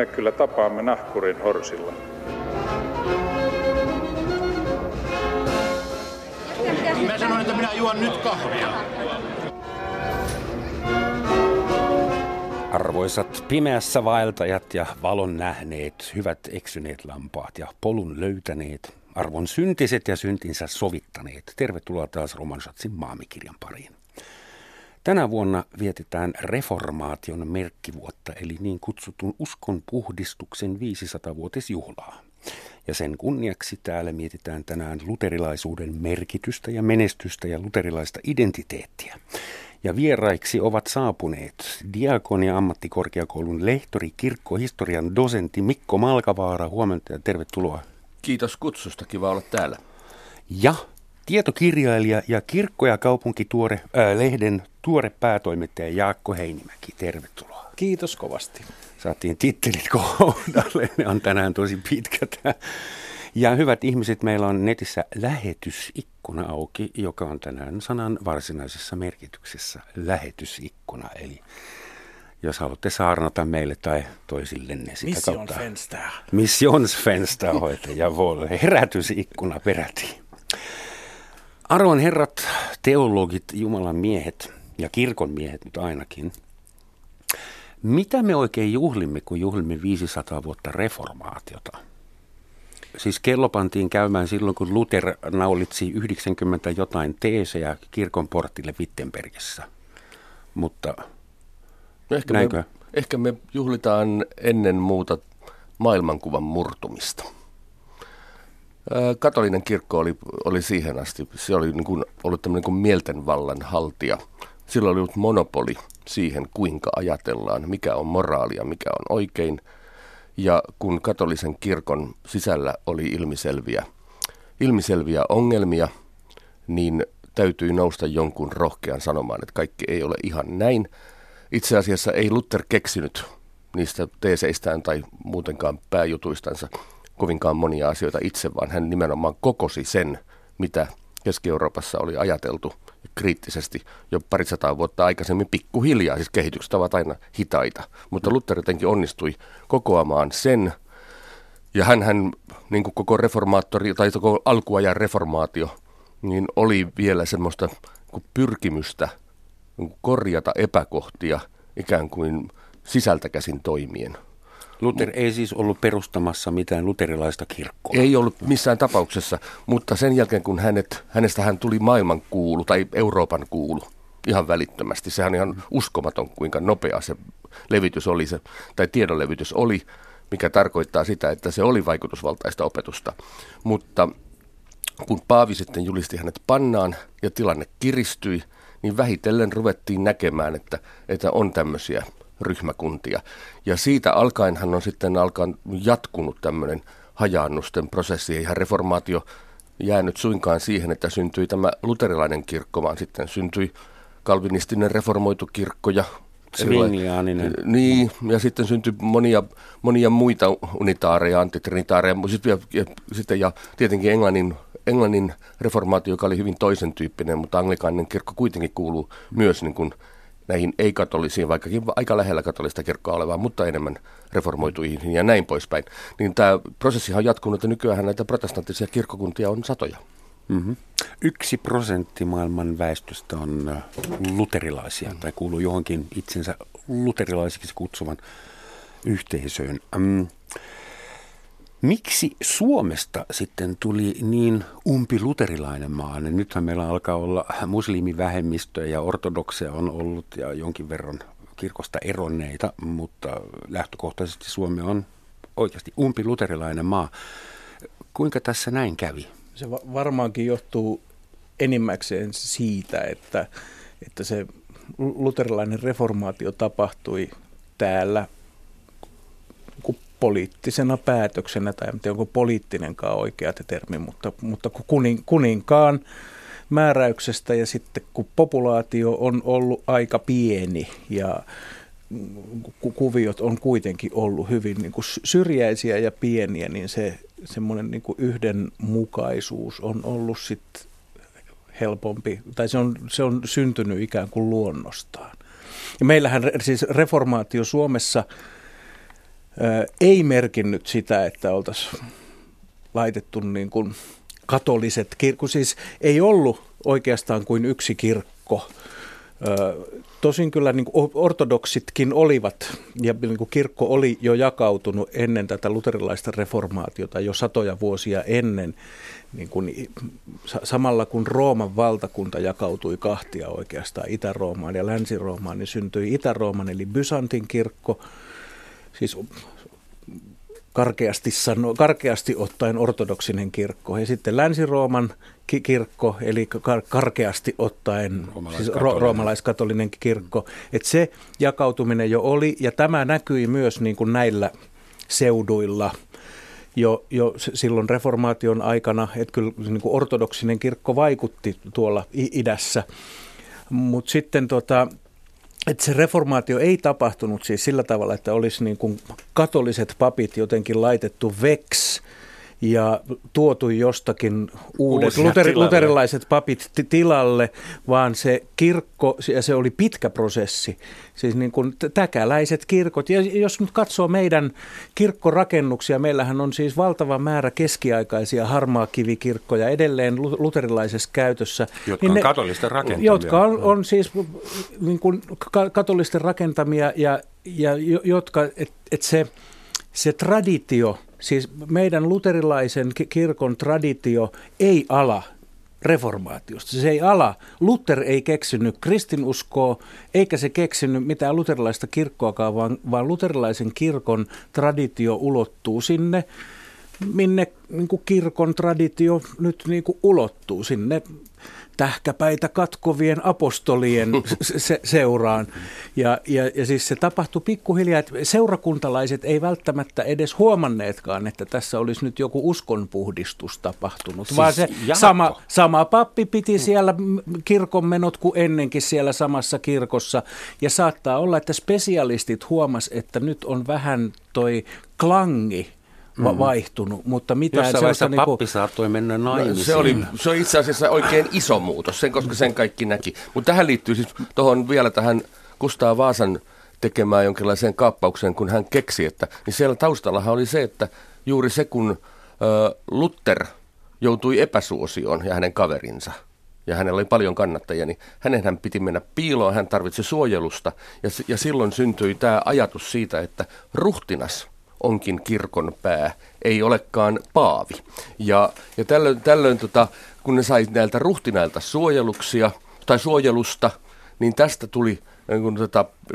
me kyllä tapaamme Nahkurin horsilla. Mä sanoin, että minä juon nyt kahvia. Arvoisat pimeässä vaeltajat ja valon nähneet, hyvät eksyneet lampaat ja polun löytäneet, arvon syntiset ja syntinsä sovittaneet. Tervetuloa taas Roman Schatzin maamikirjan pariin. Tänä vuonna vietetään reformaation merkkivuotta, eli niin kutsutun uskonpuhdistuksen 500-vuotisjuhlaa. Ja sen kunniaksi täällä mietitään tänään luterilaisuuden merkitystä ja menestystä ja luterilaista identiteettiä. Ja vieraiksi ovat saapuneet Diakonia-ammattikorkeakoulun lehtori, kirkkohistorian dosentti Mikko Malkavaara. Huomenta ja tervetuloa. Kiitos kutsusta, kiva olla täällä. Ja tietokirjailija ja Kirkko- ja kaupunkilehden tuore päätoimittaja Jaakko Heinimäki. Tervetuloa. Kiitos kovasti. Saatiin tittelit kohdalle, ne on tänään tosi pitkät. Ja hyvät ihmiset, meillä on netissä lähetysikkuna auki, joka on tänään sanan varsinaisessa merkityksessä lähetysikkuna. Eli jos haluatte saarnata meille tai toisillenne sitä Missionsfenster hoitaja voi herätysikkuna peräti. Arvon herrat, teologit, Jumalan miehet ja kirkon miehet nyt ainakin. Mitä me oikein juhlimme, kun juhlimme 500 vuotta reformaatiota? Siis kello pantiin käymään silloin, kun Luther naulitsi 90 jotain teesejä kirkon portille Wittenbergissä. Mutta ehkä me juhlitaan ennen muuta maailmankuvan murtumista. Katolinen kirkko oli siihen asti, se oli niin kuin, ollut tämmöinen kuin mieltenvallan haltija. Silloin oli ollut monopoli siihen, kuinka ajatellaan, mikä on moraalia, mikä on oikein. Ja kun katolisen kirkon sisällä oli ilmiselviä ongelmia, niin täytyi nousta jonkun rohkean sanomaan, että kaikki ei ole ihan näin. Itse asiassa ei Luther keksinyt niistä teeseistään tai muutenkaan pääjutuistansa kovinkaan monia asioita itse, vaan hän nimenomaan kokosi sen, mitä Keski-Euroopassa oli ajateltu kriittisesti jo 200 vuotta aikaisemmin pikkuhiljaa. Siis kehitykset ovat aina hitaita, mutta Luther jotenkin onnistui kokoamaan sen. Ja hänhän, niin kuin koko reformaattori tai koko alkuajan reformaatio, niin oli vielä semmoista pyrkimystä korjata epäkohtia ikään kuin sisältä käsin toimien. Luther ei siis ollut perustamassa mitään luterilaista kirkkoa. Ei ollut missään tapauksessa, mutta sen jälkeen kun hänestä tuli maailman kuulu tai Euroopan kuulu ihan välittömästi. Sehän on ihan uskomaton, kuinka nopea se levitys oli, tai tiedonlevitys oli, mikä tarkoittaa sitä, että se oli vaikutusvaltaista opetusta. Mutta kun paavi sitten julisti hänet pannaan ja tilanne kiristyi, niin vähitellen ruvettiin näkemään, että on tämmöisiä ryhmäkuntia. Ja siitä alkaenhan on sitten jatkunut tämmöinen hajaannusten prosessi. Eihän reformaatio jäänyt suinkaan siihen, että syntyi tämä luterilainen kirkko, vaan sitten syntyi kalvinistinen reformoitu kirkko ja zwingliaaninen. Niin, ja sitten syntyi monia muita unitaareja, antitrinitaareja, ja tietenkin Englannin reformaatio, joka oli hyvin toisen tyyppinen, mutta anglikaaninen kirkko kuitenkin kuuluu myös niin kuin näihin ei-katolisiin, vaikkakin aika lähellä katolista kirkkoa olevaan, mutta enemmän reformoituihin ja näin poispäin. Niin tämä prosessihan on jatkunut ja nykyään näitä protestanttisia kirkkokuntia on satoja. 1% maailman väestöstä on luterilaisia tai kuuluu johonkin itsensä luterilaisiksi kutsuvan yhteisöön. Miksi Suomesta sitten tuli niin umpiluterilainen maa? Nythän meillä alkaa olla muslimivähemmistöä ja ortodokseja on ollut ja jonkin verran kirkosta eronneita, mutta lähtökohtaisesti Suomi on oikeasti umpiluterilainen maa. Kuinka tässä näin kävi? Se varmaankin johtuu enimmäkseen siitä, että se luterilainen reformaatio tapahtui täällä poliittisena päätöksenä, tai en tiedä, onko poliittinenkaan oikea termi, mutta kuninkaan määräyksestä, ja sitten kun populaatio on ollut aika pieni ja kuviot on kuitenkin ollut hyvin niin kuin syrjäisiä ja pieniä, niin se semmoinen niin kuin yhdenmukaisuus on ollut sitten helpompi, tai se on syntynyt ikään kuin luonnostaan. Ja meillähän siis reformaatio Suomessa ei merkinnyt sitä, että oltaisiin laitettu niin kuin katoliset kirkko. Siis ei ollut oikeastaan kuin yksi kirkko. Tosin kyllä niin kuin ortodoksitkin olivat, ja niin kuin kirkko oli jo jakautunut ennen tätä luterilaista reformaatiota, jo satoja vuosia ennen, niin kuin, samalla kun Rooman valtakunta jakautui kahtia oikeastaan Itä-Roomaan ja Länsi-Roomaan, niin syntyi Itä-Rooman eli Bysantin kirkko, siis karkeasti ottaen ortodoksinen kirkko, ja sitten Länsi-Rooman kirkko, eli karkeasti ottaen roomalaiskatolinen kirkko. Että se jakautuminen jo oli, ja tämä näkyi myös niin kuin näillä seuduilla jo silloin reformaation aikana, että kyllä niin kuin ortodoksinen kirkko vaikutti tuolla idässä, mutta sitten että se reformaatio ei tapahtunut siis sillä tavalla, että olisi niin kuin katoliset papit jotenkin laitettu veksi ja tuotu jostakin uudet luterilaiset papit tilalle, vaan se kirkko, ja se oli pitkä prosessi, siis niin kuin täkäläiset kirkot. Ja jos nyt katsoo meidän kirkkorakennuksia, meillähän on siis valtava määrä keskiaikaisia harmaakivikirkkoja edelleen luterilaisessa käytössä. Jotka on niin katolisten rakentamia. Jotka on siis niin kuin katolisten rakentamia, ja jotka, että se traditio, siis meidän luterilaisen kirkon traditio ei ala reformaatiosta. Se ei ala. Luther ei keksinyt kristinuskoa, eikä se keksinyt mitään luterilaista kirkkoakaan, vaan luterilaisen kirkon traditio ulottuu sinne, minne niin kuin kirkon traditio nyt niin kuin ulottuu, sinne tähkäpäitä katkovien apostolien seuraan. Ja siis se tapahtui pikkuhiljaa, että seurakuntalaiset ei välttämättä edes huomanneetkaan, että tässä olisi nyt joku uskonpuhdistus tapahtunut, siis vaan se sama pappi piti siellä kirkonmenot kuin ennenkin siellä samassa kirkossa. Ja saattaa olla, että spesialistit huomas, että nyt on vähän toi klangi vaihtunut, mutta mitään. Jossain vaiheessa pappi saattoi mennä naimisiin. Se oli itse asiassa oikein iso muutos, koska sen kaikki näki. Mutta tähän liittyy siis tähän Kustaa Vaasan tekemään jonkinlaiseen kaappaukseen, kun hän keksi, että niin siellä taustallahan oli se, että juuri se, kun Luther joutui epäsuosioon ja hänen kaverinsa, ja hänellä oli paljon kannattajia, niin hänenhän piti mennä piiloon, hän tarvitsi suojelusta, ja silloin syntyi tämä ajatus siitä, että ruhtinas onkin kirkon pää, ei olekaan paavi. Ja tällöin kun ne sai näiltä ruhtinailta suojelusta, niin tästä tuli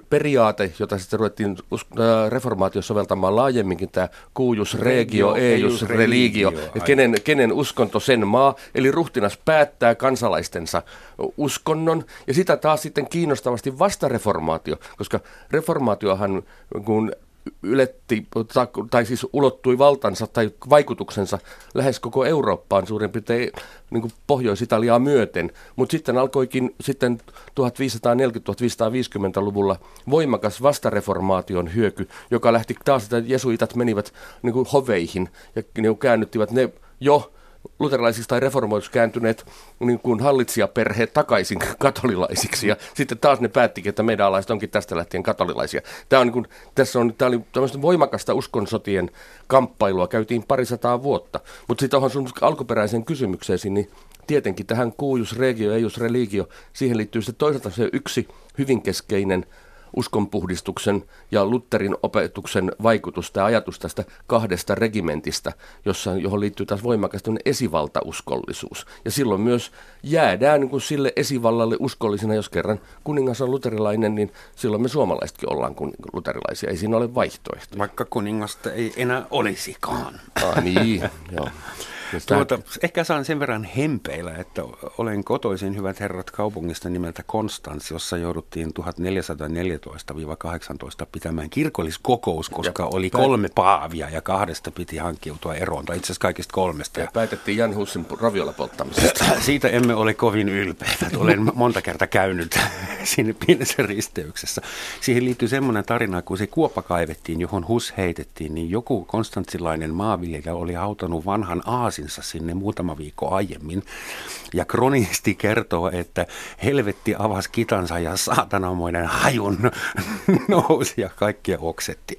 periaate, jota sitten ruvettiin reformaatio soveltamaan laajemminkin, tämä cuius regio, eius religio, kenen uskonto sen maa, eli ruhtinas päättää kansalaistensa uskonnon, ja sitä taas sitten kiinnostavasti vastareformaatio, koska reformaatiohan kun yletti, tai siis ulottui valtansa tai vaikutuksensa lähes koko Eurooppaan, suurin piirtein niin kuin Pohjois-Italiaa myöten, mutta sitten alkoikin sitten 1540-1550-luvulla voimakas vastareformaation hyöky, joka lähti taas, että jesuitat menivät niin kuin hoveihin ja niin käännyttivät ne jo luterilaisiksi tai reformoitus kääntyneet niin kuin hallitsijaperheet takaisin katolilaisiksi, ja sitten taas ne päättikin, että meidän alaiset onkin tästä lähtien katolilaisia. Tämä oli tämmöistä voimakasta uskonsotien kamppailua, käytiin 200 vuotta, mutta sitten onhan sun alkuperäisen kysymykseesi, niin tietenkin tähän cuius regio, eius religio, siihen liittyy sitten toisaalta se yksi hyvin keskeinen uskonpuhdistuksen ja Lutherin opetuksen vaikutusta ja ajatus tästä kahdesta regimentistä, johon liittyy taas voimakkaasti esivaltauskollisuus. Ja silloin myös jäädään niin kuin sille esivallalle uskollisena, jos kerran kuningas on luterilainen, niin silloin me suomalaisetkin ollaan luterilaisia. Ei siinä ole vaihtoehtoja. Vaikka kuningasta ei enää olisikaan. Niin, joo. Ehkä saan sen verran hempeillä, että olen kotoisin, hyvät herrat, kaupungista nimeltä Konstans, jossa jouduttiin 1414-18 pitämään kirkolliskokous, koska oli 3 paavia ja 2 piti hankkiutua eroon, tai itse asiassa kaikista 3. Ja päätettiin Jan Husin raviolla polttamisesta. Siitä emme ole kovin ylpeitä. Olen monta kertaa käynyt siinä pienessä risteyksessä. Siihen liittyy semmoinen tarina, kun se kuoppa kaivettiin, johon Hus heitettiin, niin joku konstantsilainen maanviljelijä oli hautanut vanhan aasin lapsensa sinne muutama viikko aiemmin. Ja kronisti kertoo, että helvetti avasi kitansa ja saatanamoinen hajun nousi ja kaikkia oksetti.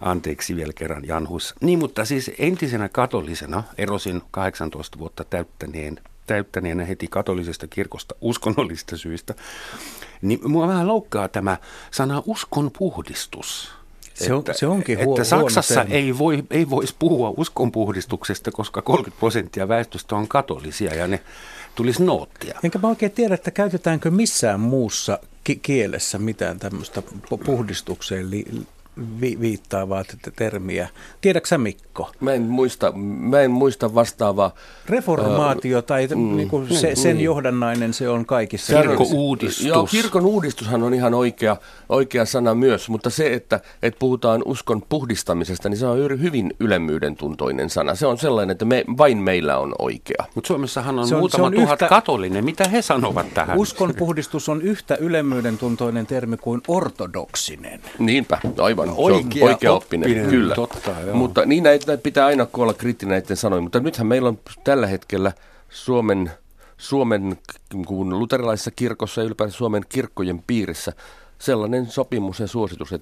Anteeksi vielä kerran, Janhus. Niin, mutta siis entisenä katolisena erosin 18 vuotta täyttäneenä heti katolisesta kirkosta uskonnollisista syistä, niin minua vähän loukkaa tämä sana uskonpuhdistus. Se onkin Saksassa ei voisi puhua uskonpuhdistuksesta, koska 30% väestöstä on katolisia ja ne tulisi noottia. Enkä mä oikein tiedä, että käytetäänkö missään muussa kielessä mitään tämmöistä puhdistukseen viittaavaa termiä. Tiedätkö sä, Mikko? Mä en muista vastaavaa. Reformaatio tai niinku sen johdannainen se on kaikissa. Kirkon uudistus. Joo, kirkon uudistushan on ihan oikea sana myös, mutta se, että puhutaan uskon puhdistamisesta, niin se on hyvin ylemmyyden tuntoinen sana. Se on sellainen, että vain meillä on oikea. Mutta Suomessahan on muutama tuhat katolinen. Mitä he sanovat tähän? Uskon puhdistus on yhtä ylemmyyden tuntoinen termi kuin ortodoksinen. Niinpä, aivan. Oikeaoppinen, kyllä. Totta, mutta niin näitä pitää aina olla kriittinen näiden sanoja, mutta nythän meillä on tällä hetkellä Suomen kun luterilaisessa kirkossa ja ylipäätään Suomen kirkkojen piirissä sellainen sopimus ja suositus,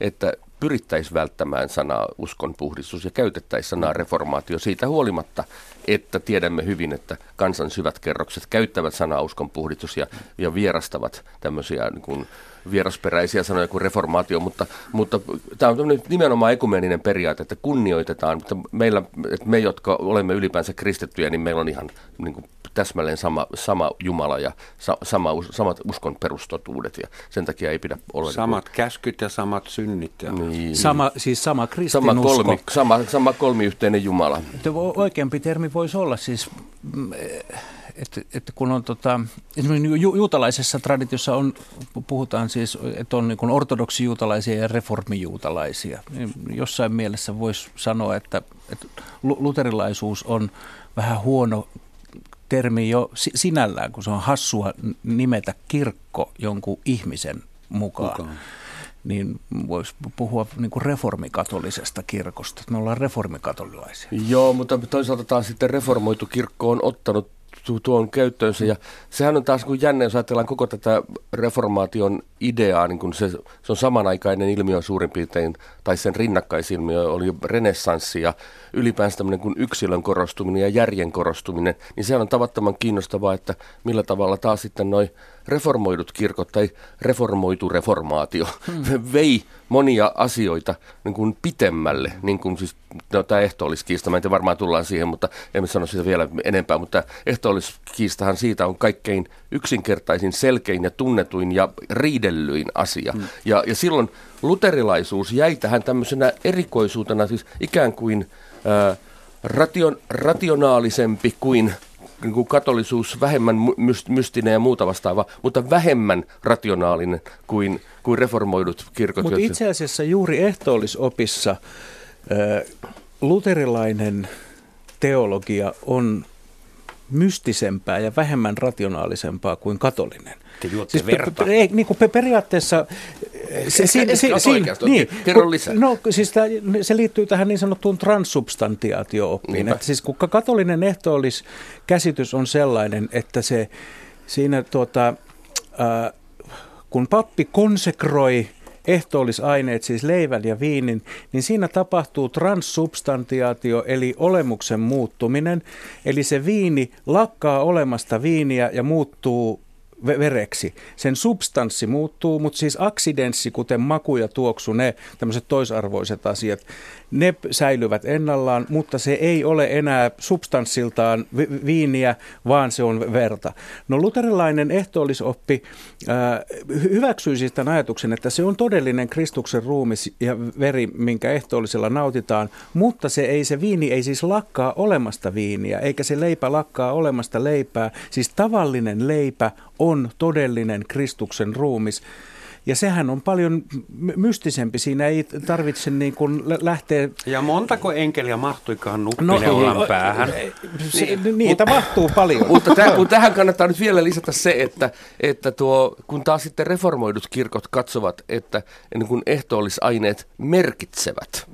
että pyrittäisiin välttämään sanaa uskonpuhdistus ja käytettäisiin sanaa reformaatio siitä huolimatta, että tiedämme hyvin, että kansan syvät kerrokset käyttävät sanaa uskonpuhdistus ja vierastavat tämmöisiä niin kuin vierasperäisiä sanoja kuin reformaatio, mutta tämä on nimenomaan ekumeeninen periaate, että kunnioitetaan, mutta meillä, että me, jotka olemme ylipäänsä kristittyjä, niin meillä on ihan niin kuin täsmälleen sama Jumala ja samat uskon perustotuudet ja sen takia ei pidä olla samat käskyt ja samat synnit ja niin. Sama kristinusko. Sama kolmiyhteinen Jumala. Oikeampi termi voisi olla siis, että kun on esimerkiksi juutalaisessa traditiossa puhutaan siis, että on niin kuin ortodoksi-juutalaisia ja reformijuutalaisia. Jossain mielessä voisi sanoa, että luterilaisuus on vähän huono termi jo sinällään, kun se on hassua nimetä kirkko jonkun ihmisen mukaan. Niin voisi puhua niin kuin reformikatolisesta kirkosta, että me ollaan reformikatolilaisia. Joo, mutta toisaalta taas sitten reformoitu kirkko on ottanut tuon käyttöönsä ja sehän on taas jännä, jos ajatellaan koko tätä reformaation ideaa, niin kun se on samanaikainen ilmiö suurin piirtein, tai sen rinnakkaisilmiö oli renessanssi ja ylipäänsä tämmöinen kuin yksilön korostuminen ja järjen korostuminen, niin sehän on tavattoman kiinnostavaa, että millä tavalla taas sitten noi reformoidut kirkot tai reformoitu reformaatio vei monia asioita niin kuin pitemmälle, niin kuin siis, no, tämä ehtoolliskiista, mä en tiedä, varmaan tullaan siihen, mutta emme sano sitä vielä enempää, mutta ehtoolliskiistahan siitä on kaikkein yksinkertaisin, selkein ja tunnetuin ja riidellyin asia. Ja silloin luterilaisuus jäi tähän tämmöisenä erikoisuutena, siis ikään kuin rationaalisempi kuin katolisuus, vähemmän mystinen ja muuta vastaava, mutta vähemmän rationaalinen kuin reformoidut kirkot. Mutta itse asiassa juuri ehtoollisopissa luterilainen teologia on mystisempää ja vähemmän rationaalisempaa kuin katolinen. Siis periaatteessa se liittyy tähän niin sanottuun transsubstantiaatio-oppiin. Siis kun katolinen ehtoolliskäsitys on sellainen, että se siinä kun pappi konsekroi ehtoollisaineet, siis leivän ja viinin, niin siinä tapahtuu transsubstantiaatio, eli olemuksen muuttuminen. Eli se viini lakkaa olemasta viiniä ja muuttuu vereksi. Sen substanssi muuttuu, mutta siis aksidenssi, kuten maku ja tuoksu, ne tämmöiset toisarvoiset asiat, ne säilyvät ennallaan, mutta se ei ole enää substanssiltaan viiniä, vaan se on verta. No luterilainen ehtoollisoppi hyväksyy siis tämän ajatuksen, että se on todellinen Kristuksen ruumis ja veri, minkä ehtoollisella nautitaan, mutta se viini ei siis lakkaa olemasta viiniä, eikä se leipä lakkaa olemasta leipää, siis tavallinen leipä on todellinen Kristuksen ruumis Ja sehän on paljon mystisempi. Siinä ei tarvitse niin kuin lähteä... Ja montako enkeliä mahtuikaan nuppineulan päähän? Niitä mahtuu paljon. Mutta tähän kannattaa nyt vielä lisätä se, että kun taas sitten reformoidut kirkot katsovat, että niin kun ehtoollisaineet merkitsevät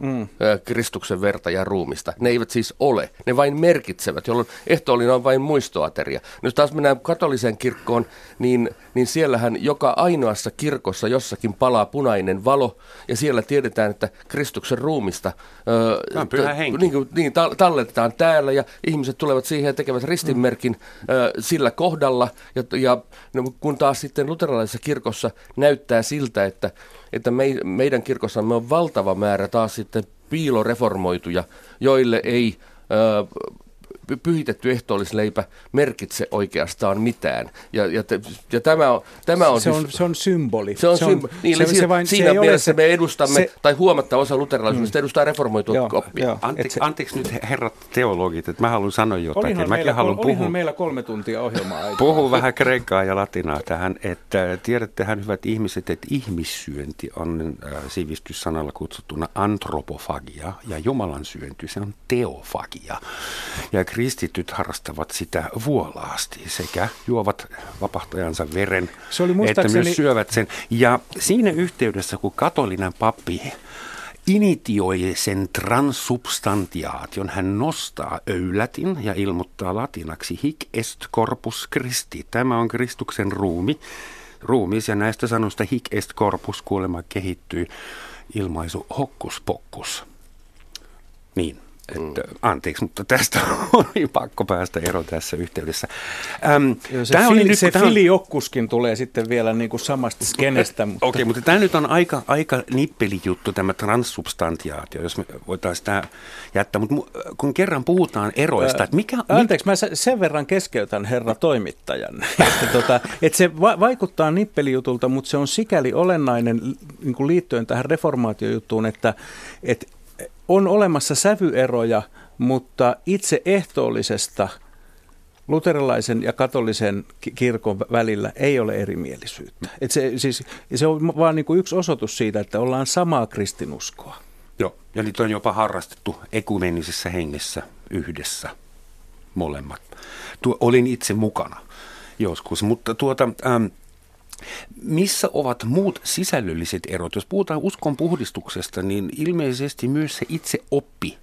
Kristuksen verta ja ruumista. Ne eivät siis ole, ne vain merkitsevät, jolloin ehtoollinen on vain muistoateria. Nyt taas mennään katoliseen kirkkoon, niin siellähän joka ainoassa kirkossa jossakin palaa punainen valo, ja siellä tiedetään, että Kristuksen ruumista talletetaan täällä, ja ihmiset tulevat siihen ja tekevät ristinmerkin sillä kohdalla, ja kun taas sitten luterilaisessa kirkossa näyttää siltä, että meidän kirkossamme on valtava määrä taas sitten piiloreformoituja, joille ei... pyhitetty ehtoollisleipä merkitse oikeastaan mitään. Ja tämä on... Se on symboli. Siinä mielessä me edustamme, tai huomattava osa luterilaisuudesta edustaa reformoitua koppia. Anteeksi nyt herrat teologit, että mä haluan sanoa jotakin. Olihan meillä 3 tuntia ohjelmaa. Puhu vähän kreikkaa ja latinaa tähän, että tiedättehän hyvät ihmiset, että ihmissyönti on sivistyssanalla kutsuttuna antropofagia, ja Jumalan syönti, se on teofagia. Ja kristityt harrastavat sitä vuolaasti sekä juovat vapahtajansa veren, että myös syövät sen. Ja siinä yhteydessä, kun katolinen pappi initioi sen transsubstantiaation, hän nostaa öylätin ja ilmoittaa latinaksi hic est corpus Christi. Tämä on Kristuksen ruumis, ja näistä sanoista hic est corpus kuulemma kehittyy ilmaisu hokkus pokkus. Niin. Että, anteeksi, mutta tästä oli pakko päästä ero tässä yhteydessä. Se filiokkuskin tulee sitten vielä niin kuin samasta skenestä. Okei, mutta tämä nyt on aika nippelijuttu, tämä transsubstantiaatio, jos me voitaisiin tämä jättää. Mutta kun kerran puhutaan eroista, että mikä... Anteeksi, mä sen verran keskeytän herra toimittajan. Että se vaikuttaa nippelijutulta, mutta se on sikäli olennainen niin kuin liittyen tähän reformaatiojuttuun, että on olemassa sävyeroja, mutta itse ehtoollisesta luterilaisen ja katolisen kirkon välillä ei ole erimielisyyttä. Se on vaan niin kuin yksi osoitus siitä, että ollaan samaa kristinuskoa. Joo, ja niitä on jopa harrastettu ekumenisessä hengessä yhdessä molemmat. Olin itse mukana joskus, mutta missä ovat muut sisällölliset erot? Jos puhutaan uskon puhdistuksesta, niin ilmeisesti myös se itse oppi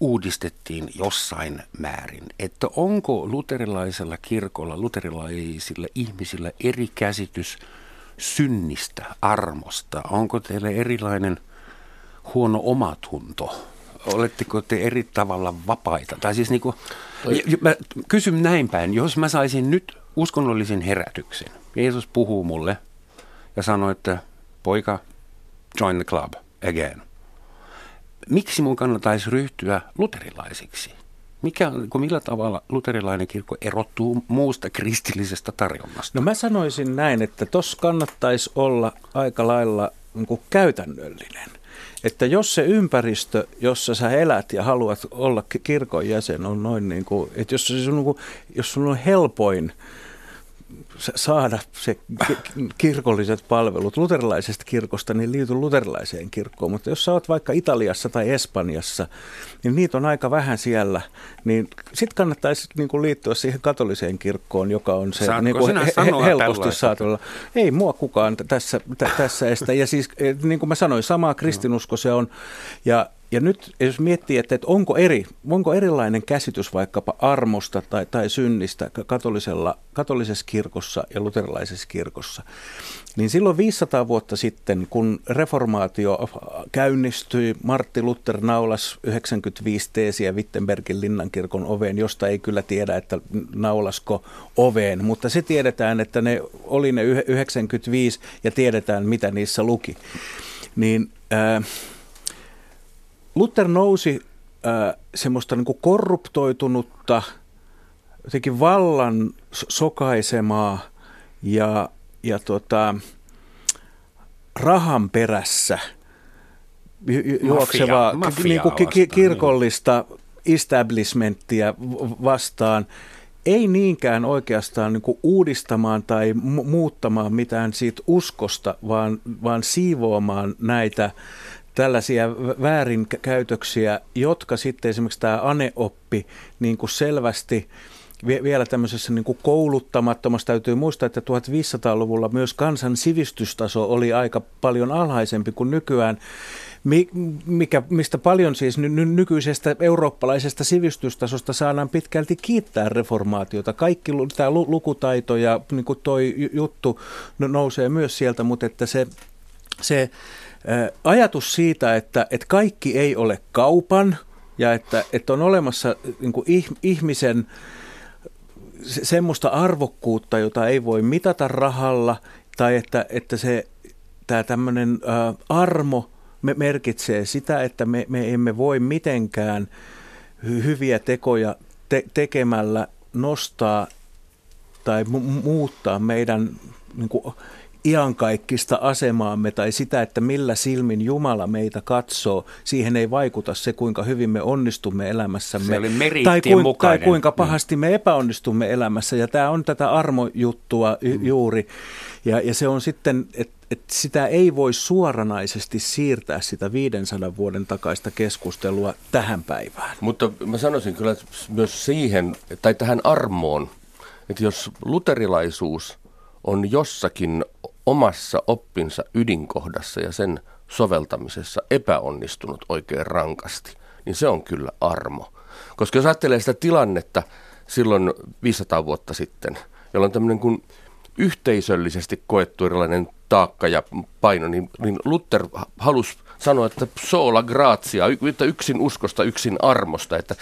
uudistettiin jossain määrin. Että onko luterilaisella kirkolla, luterilaisilla ihmisillä eri käsitys synnistä, armosta? Onko teille erilainen huono omatunto? Oletteko te eri tavalla vapaita? Tai siis niin kuin, mä kysyn näin päin, jos mä saisin nyt uskonnollisen herätyksen. Jeesus puhuu mulle ja sanoi, että poika, join the club again. Miksi mun kannattaisi ryhtyä luterilaisiksi? Millä tavalla luterilainen kirkko erottuu muusta kristillisestä tarjonnasta? No mä sanoisin näin, että tossa kannattaisi olla aika lailla niin kuin käytännöllinen. Että jos se ympäristö, jossa sä elät ja haluat olla kirkon jäsen, on noin niin kuin, että jos sun on helpoin saada se kirkolliset palvelut luterilaisesta kirkosta, niin liity luterilaiseen kirkkoon. Mutta jos sä oot vaikka Italiassa tai Espanjassa, niin niitä on aika vähän siellä, niin sitten kannattaisi niinku liittyä siihen katoliseen kirkkoon, joka on se niinku helposti saatavilla. Ei mua kukaan tässä estä. Ja siis niin kuin mä sanoin, sama kristinusko se on. Ja nyt jos miettii, että onko erilainen käsitys vaikkapa armosta tai synnistä katolisessa kirkossa ja luterilaisessa kirkossa, niin silloin 500 vuotta sitten, kun reformaatio käynnistyi, Martti Luther naulas 95 teesiä Wittenbergin linnankirkon oveen, josta ei kyllä tiedä, että naulasko oveen, mutta se tiedetään, että ne oli ne 95 ja tiedetään, mitä niissä luki. Niin... Luther nousi semmoista niin kuin korruptoitunutta, jotenkin vallan sokaisemaa ja rahan perässä juoksevaa niin kuin kirkollista establishmenttia vastaan, ei niinkään oikeastaan niin kuin uudistamaan tai muuttamaan mitään siitä uskosta, vaan siivoamaan näitä tällaisia väärinkäytöksiä, jotka sitten esimerkiksi tämä aneoppi niin kuin selvästi vielä tämmöisessä niin kuin kouluttamattomassa. Täytyy muistaa, että 1500-luvulla myös kansan sivistystaso oli aika paljon alhaisempi kuin nykyään, mistä paljon siis nykyisestä eurooppalaisesta sivistystasosta saadaan pitkälti kiittää reformaatiota. Kaikki tämä lukutaito ja niin kuin toi juttu nousee myös sieltä, mutta että se ajatus siitä, että kaikki ei ole kaupan ja että on olemassa niin kuin ihmisen semmoista arvokkuutta, jota ei voi mitata rahalla, tai että se tämä tämmöinen armo merkitsee sitä, että me emme voi mitenkään hyviä tekoja tekemällä nostaa tai muuttaa meidän niin kuin iankaikkista asemaamme tai sitä, että millä silmin Jumala meitä katsoo. Siihen ei vaikuta se, kuinka hyvin me onnistumme elämässämme tai kuinka pahasti me epäonnistumme elämässä. Ja tämä on tätä armojuttua juuri. Ja se on sitten, että sitä ei voi suoranaisesti siirtää sitä 500 vuoden takaista keskustelua tähän päivään. Mutta mä sanoisin kyllä myös siihen, tai tähän armoon, että jos luterilaisuus on jossakin omassa oppinsa ydinkohdassa ja sen soveltamisessa epäonnistunut oikein rankasti, niin se on kyllä armo. Koska jos ajattelee sitä tilannetta silloin 500 vuotta sitten, jolloin tämmöinen kuin yhteisöllisesti koettu erilainen taakka ja paino, niin Luther halusi sanoa, että sola gratia, että yksin uskosta, yksin armosta, että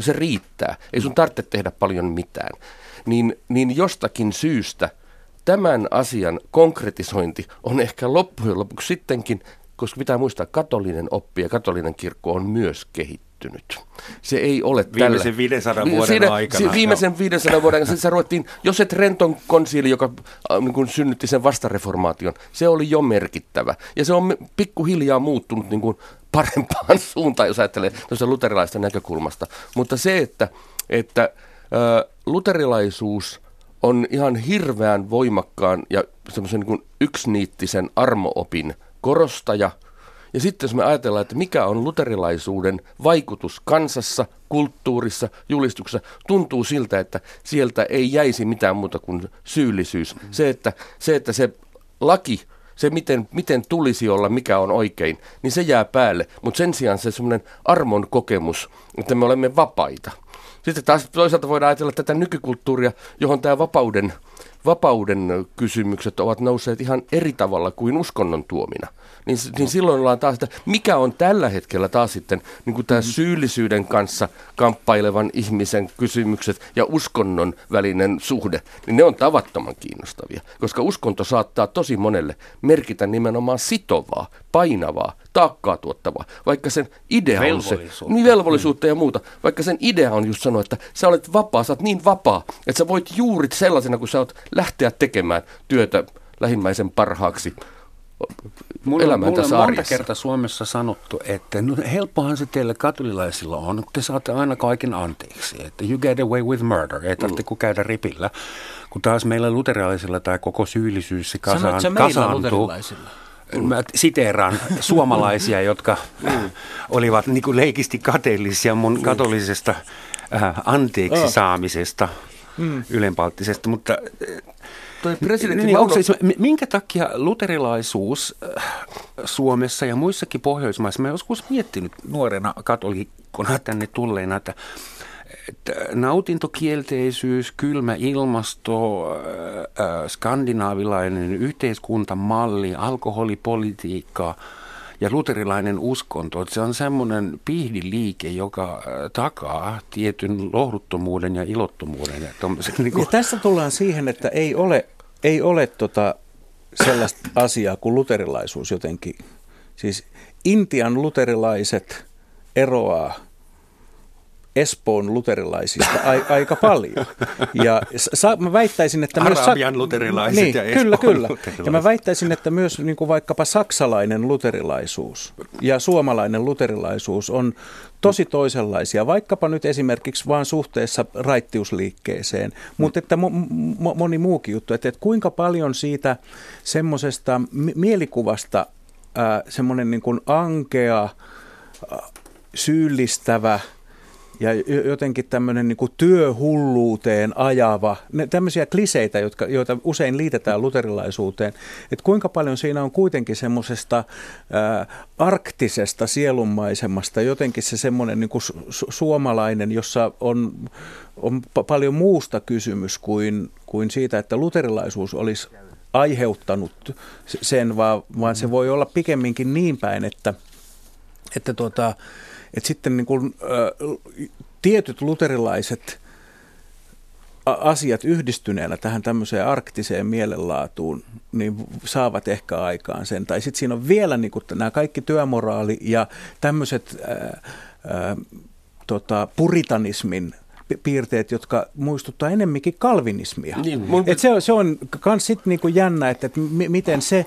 se riittää, ei sun tarvitse tehdä paljon mitään. Niin jostakin syystä tämän asian konkretisointi on ehkä loppujen lopuksi sittenkin, koska pitää muistaa, katolinen oppi ja katolinen kirkko on myös kehittynyt. Se ei ole viimeisen 500 vuoden aikana. Viimeisen 500 vuoden aikana se ruvettiin, jos et Renton konsiili, joka niin synnytti sen vastareformaation, se oli jo merkittävä. Ja se on pikkuhiljaa muuttunut niin kuin parempaan suuntaan, jos ajattelee tuosta luterilaista näkökulmasta. Mutta se, että luterilaisuus on ihan hirveän voimakkaan ja semmoisen niin kuin yksiniittisen armoopin korostaja. Ja sitten jos me ajatellaan, että mikä on luterilaisuuden vaikutus kansassa, kulttuurissa, julistuksessa, tuntuu siltä, että sieltä ei jäisi mitään muuta kuin syyllisyys. Se, että se laki, se miten tulisi olla, mikä on oikein, niin se jää päälle. Mutta sen sijaan se semmoinen armon kokemus, että me olemme vapaita. Sitten taas toisaalta voidaan ajatella tätä nykykulttuuria, johon tämä vapauden kysymykset ovat nousseet ihan eri tavalla kuin uskonnon tuomina. Niin silloin ollaan taas, että mikä on tällä hetkellä taas sitten niin kuin tämä syyllisyyden kanssa kamppailevan ihmisen kysymykset ja uskonnon välinen suhde, niin ne on tavattoman kiinnostavia, koska uskonto saattaa tosi monelle merkitä nimenomaan sitovaa, painavaa, taakkaa tuottavaa, vaikka sen idea on se, velvollisuutta ja muuta, vaikka sen idea on just sanoa, että sä olet vapaa, sä oot niin vapaa, että sä voit juuri sellaisena, kun sä oot lähteä tekemään työtä lähimmäisen parhaaksi. Mulle tässä monta kertaa Suomessa sanottu, että no helppohan se teille katolilaisilla on, kun te saatte aina kaiken anteeksi, että you get away with murder, ei tarvitse kun käydä ripillä, kun taas meillä luterilaisilla tämä koko syyllisyys se kasaantuu. Mä siteeraan suomalaisia, jotka olivat niin kuin leikisti kateellisia mun katolisesta anteeksi saamisesta, ylenpalttisesta, mutta minkä takia luterilaisuus Suomessa ja muissakin Pohjoismaissa, mä joskus miettinyt nuorena katolikkona tänne tulleena, että nautintokielteisyys, kylmä ilmasto, skandinaavilainen yhteiskuntamalli, alkoholipolitiikka ja luterilainen uskonto, että se on semmoinen piihdiliike, joka takaa tietyn lohduttomuuden ja ilottomuuden. Ja tässä tullaan siihen, että ei ole sellaista asiaa kuin luterilaisuus jotenkin. Siis Intian luterilaiset eroaa Espoon luterilaisista aika paljon. Ja mä väittäisin, että Arabian luterilaiset ja Espoon luterilaiset. Ja mä väittäisin, että myös niin kuin vaikkapa saksalainen luterilaisuus ja suomalainen luterilaisuus on tosi toisenlaisia, vaikkapa nyt esimerkiksi vaan suhteessa raittiusliikkeeseen, mutta että moni muukin juttu, että kuinka paljon siitä semmoisesta mielikuvasta semmoinen niin kuin ankea, syyllistävä ja jotenkin tämmöinen niin kuin työhulluuteen ajava, tämmöisiä kliseitä, joita usein liitetään luterilaisuuteen, että kuinka paljon siinä on kuitenkin semmoisesta arktisesta sielunmaisemasta, jotenkin se semmoinen niin kuin suomalainen, jossa on paljon muusta kysymys kuin siitä, että luterilaisuus olisi aiheuttanut sen, vaan se voi olla pikemminkin niin päin, että sitten niin kuin, tietyt luterilaiset asiat yhdistyneenä tähän tämmöiseen arktiseen mielenlaatuun niin saavat ehkä aikaan sen. Tai sitten siinä on vielä niin kuin, nämä kaikki työmoraali ja tämmöiset puritanismin piirteet, jotka muistuttaa enemmänkin kalvinismia. Niin. Et se on myös sitten niin kuin jännä, että miten se...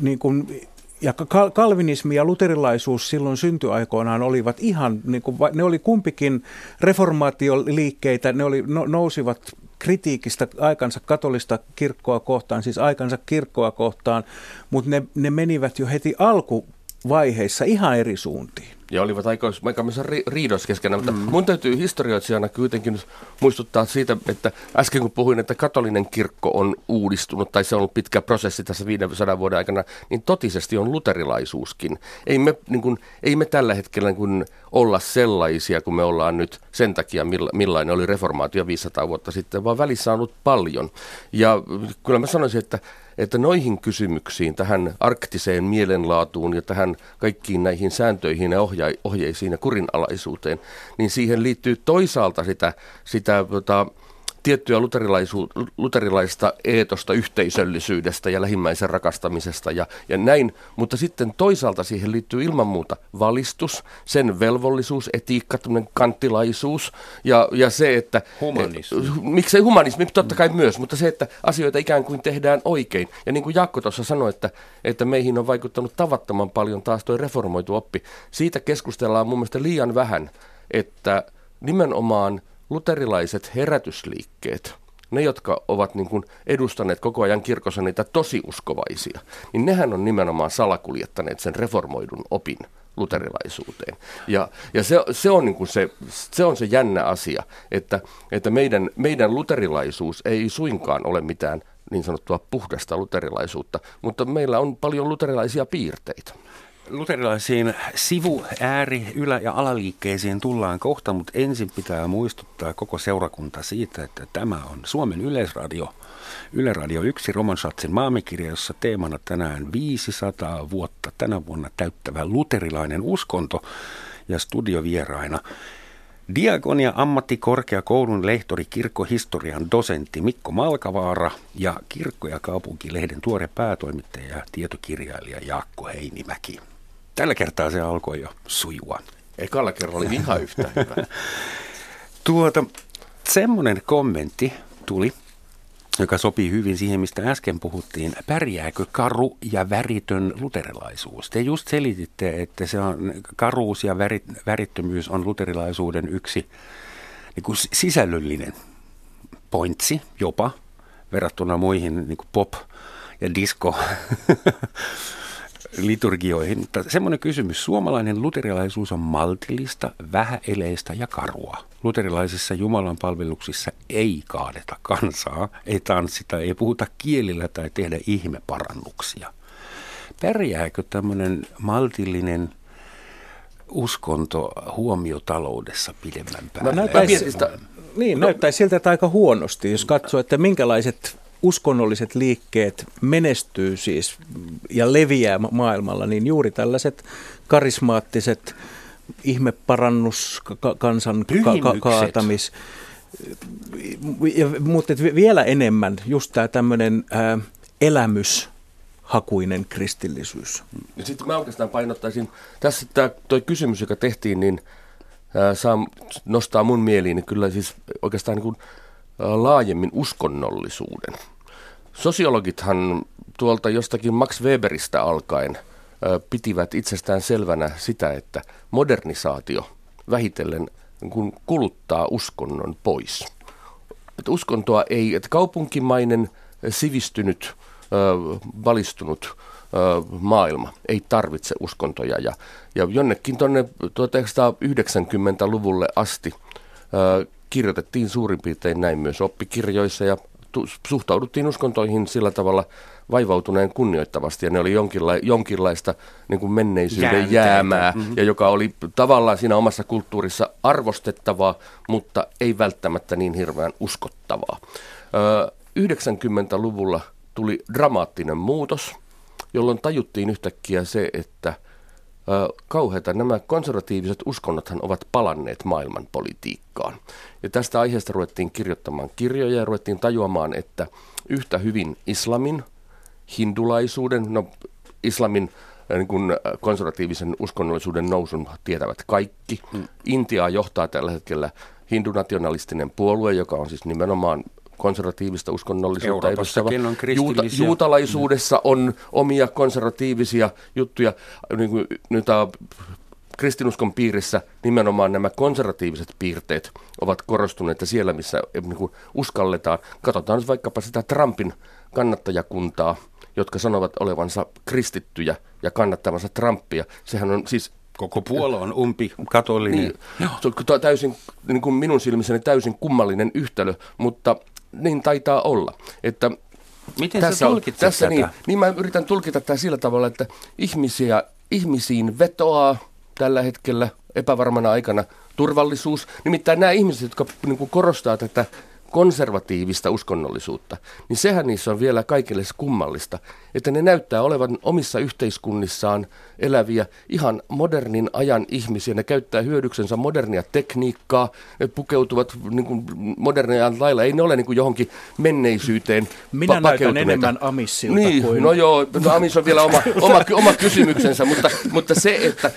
niin kuin, ja kalvinismi ja luterilaisuus silloin syntyaikoinaan olivat ihan, niin kuin, ne oli kumpikin reformaatioliikkeitä, ne nousivat kritiikistä aikansa katolista kirkkoa kohtaan, siis aikansa kirkkoa kohtaan, mutta ne menivät jo heti alkuvaiheissa ihan eri suuntiin. Ja olivat aika myös riidossa keskenään, mutta mun täytyy historioitsijana kuitenkin muistuttaa siitä, että äsken kun puhuin, että katolinen kirkko on uudistunut, tai se on ollut pitkä prosessi tässä 500 vuoden aikana, niin totisesti on luterilaisuuskin. Ei me tällä hetkellä niin olla sellaisia, kun me ollaan nyt sen takia, millainen oli reformaatio 500 vuotta sitten, vaan välissä on ollut paljon. Ja kyllä mä sanoisin, että noihin kysymyksiin, tähän arktiseen mielenlaatuun ja tähän kaikkiin näihin sääntöihin ja ohjeisiin ja kurinalaisuuteen, niin siihen liittyy toisaalta sitä tiettyä luterilaista eetosta yhteisöllisyydestä ja lähimmäisen rakastamisesta ja näin, mutta sitten toisaalta siihen liittyy ilman muuta valistus, sen velvollisuus, etiikka, tämmöinen kanttilaisuus ja se, että... Humanismi. Miksei humanismi, totta kai myös, mutta se, että asioita ikään kuin tehdään oikein. Ja niin kuin Jaakko tuossa sanoi, että meihin on vaikuttanut tavattoman paljon taas tuo reformoitu oppi. Siitä keskustellaan mun mielestä liian vähän, että nimenomaan... Luterilaiset herätysliikkeet, ne jotka ovat niin kuin edustaneet koko ajan kirkossa niitä tosiuskovaisia, niin nehän on nimenomaan salakuljettaneet sen reformoidun opin luterilaisuuteen. Ja se on niin kuin se on se jännä asia, että meidän luterilaisuus ei suinkaan ole mitään niin sanottua puhdasta luterilaisuutta, mutta meillä on paljon luterilaisia piirteitä. Luterilaisiin sivu-, ääri-, ylä- ja alaliikkeisiin tullaan kohta, mutta ensin pitää muistuttaa koko seurakunta siitä, että tämä on Suomen Yleisradio, Yle Radio 1, Roman Schatzin maamikirja, jossa teemana tänään 500 vuotta tänä vuonna täyttävä luterilainen uskonto ja studiovieraina Diakonia ammattikorkeakoulun lehtori, kirkkohistorian dosentti Mikko Malkavaara ja Kirkko- ja kaupunkilehden tuore päätoimittaja ja tietokirjailija Jaakko Heinimäki. Tällä kertaa se alkoi jo sujua. Ekalla kerralla oli ihan yhtä hyvä. Semmoinen kommentti tuli, joka sopii hyvin siihen, mistä äsken puhuttiin. Pärjääkö karu ja väritön luterilaisuus? Te just selititte, että se on, karuus ja värittömyys on luterilaisuuden yksi niin kuin sisällöllinen pointsi jopa verrattuna muihin niin kuin pop- ja disko-liturgioihin. Mutta semmoinen kysymys. Suomalainen luterilaisuus on maltillista, vähäeleistä ja karua. Luterilaisissa Jumalan palveluksissa ei kaadeta kansaa, ei tanssita, ei puhuta kielillä tai tehdä ihmeparannuksia. Pärjääkö tämmöinen maltillinen uskonto huomiotaloudessa pidemmän päälle? Näyttäisi siltä, että aika huonosti, jos katsoo, että minkälaiset uskonnolliset liikkeet menestyy siis ja leviää maailmalla, niin juuri tällaiset karismaattiset ihmeparannus, kansan kaatamis, mutta vielä enemmän just tämä tämmöinen elämyshakuinen kristillisyys. Ja sitten mä oikeastaan painottaisin, tässä tuo kysymys, joka tehtiin, niin nostaa mun mieliin kyllä siis oikeastaan niin kuin laajemmin uskonnollisuuden. Sosiologithan tuolta jostakin Max Weberistä alkaen pitivät itsestään selvänä sitä, että modernisaatio vähitellen kun kuluttaa uskonnon pois. Että uskontoa ei, että kaupunkimainen, sivistynyt, valistunut maailma ei tarvitse uskontoja. Ja jonnekin tuonne 1990-luvulle asti kirjoitettiin suurin piirtein näin myös oppikirjoissa ja suhtauduttiin uskontoihin sillä tavalla vaivautuneen kunnioittavasti, ja ne oli jonkinlaista niin kuin menneisyyden jäämää, ja joka oli tavallaan siinä omassa kulttuurissa arvostettavaa, mutta ei välttämättä niin hirveän uskottavaa. 90-luvulla tuli dramaattinen muutos, jolloin tajuttiin yhtäkkiä se, että kauheita nämä konservatiiviset uskonnothan ovat palanneet maailmanpolitiikkaan. Ja tästä aiheesta ruvettiin kirjoittamaan kirjoja ja ruvettiin tajuamaan, että yhtä hyvin islamin, hindulaisuuden, islamin niin kuin konservatiivisen uskonnollisuuden nousun tietävät kaikki. Intiaa johtaa tällä hetkellä hindunationalistinen puolue, joka on siis nimenomaan konservatiivista uskonnollisuutta edustava. Juutalaisuudessa on omia konservatiivisia juttuja. Kristinuskon piirissä nimenomaan nämä konservatiiviset piirteet ovat korostuneet siellä, missä niin uskalletaan. Katsotaan nyt vaikkapa sitä Trumpin kannattajakuntaa, jotka sanovat olevansa kristittyjä ja kannattavansa Trumpia. Sehän on siis koko Puola on umpikatolinen. Niin, se on täysin, niin kuin minun silmissäni täysin kummallinen yhtälö, mutta niin taitaa olla. Että miten tässä tulkitset tässä tätä? Niin mä yritän tulkita tämä sillä tavalla, että ihmisiin vetoaa tällä hetkellä epävarmana aikana turvallisuus. Nimittäin nämä ihmiset, jotka niin kuin korostaa tätä konservatiivista uskonnollisuutta, niin sehän niissä on vielä kaikille kummallista, että ne näyttää olevan omissa yhteiskunnissaan eläviä ihan modernin ajan ihmisiä. Ne käyttää hyödyksensä modernia tekniikkaa, ne pukeutuvat niin kuin moderniaan lailla, ei ne ole niin kuin johonkin menneisyyteen pakeutuneita. Näytän enemmän amissilta niin, kuin... No joo, amis on vielä oma kysymyksensä, mutta se, että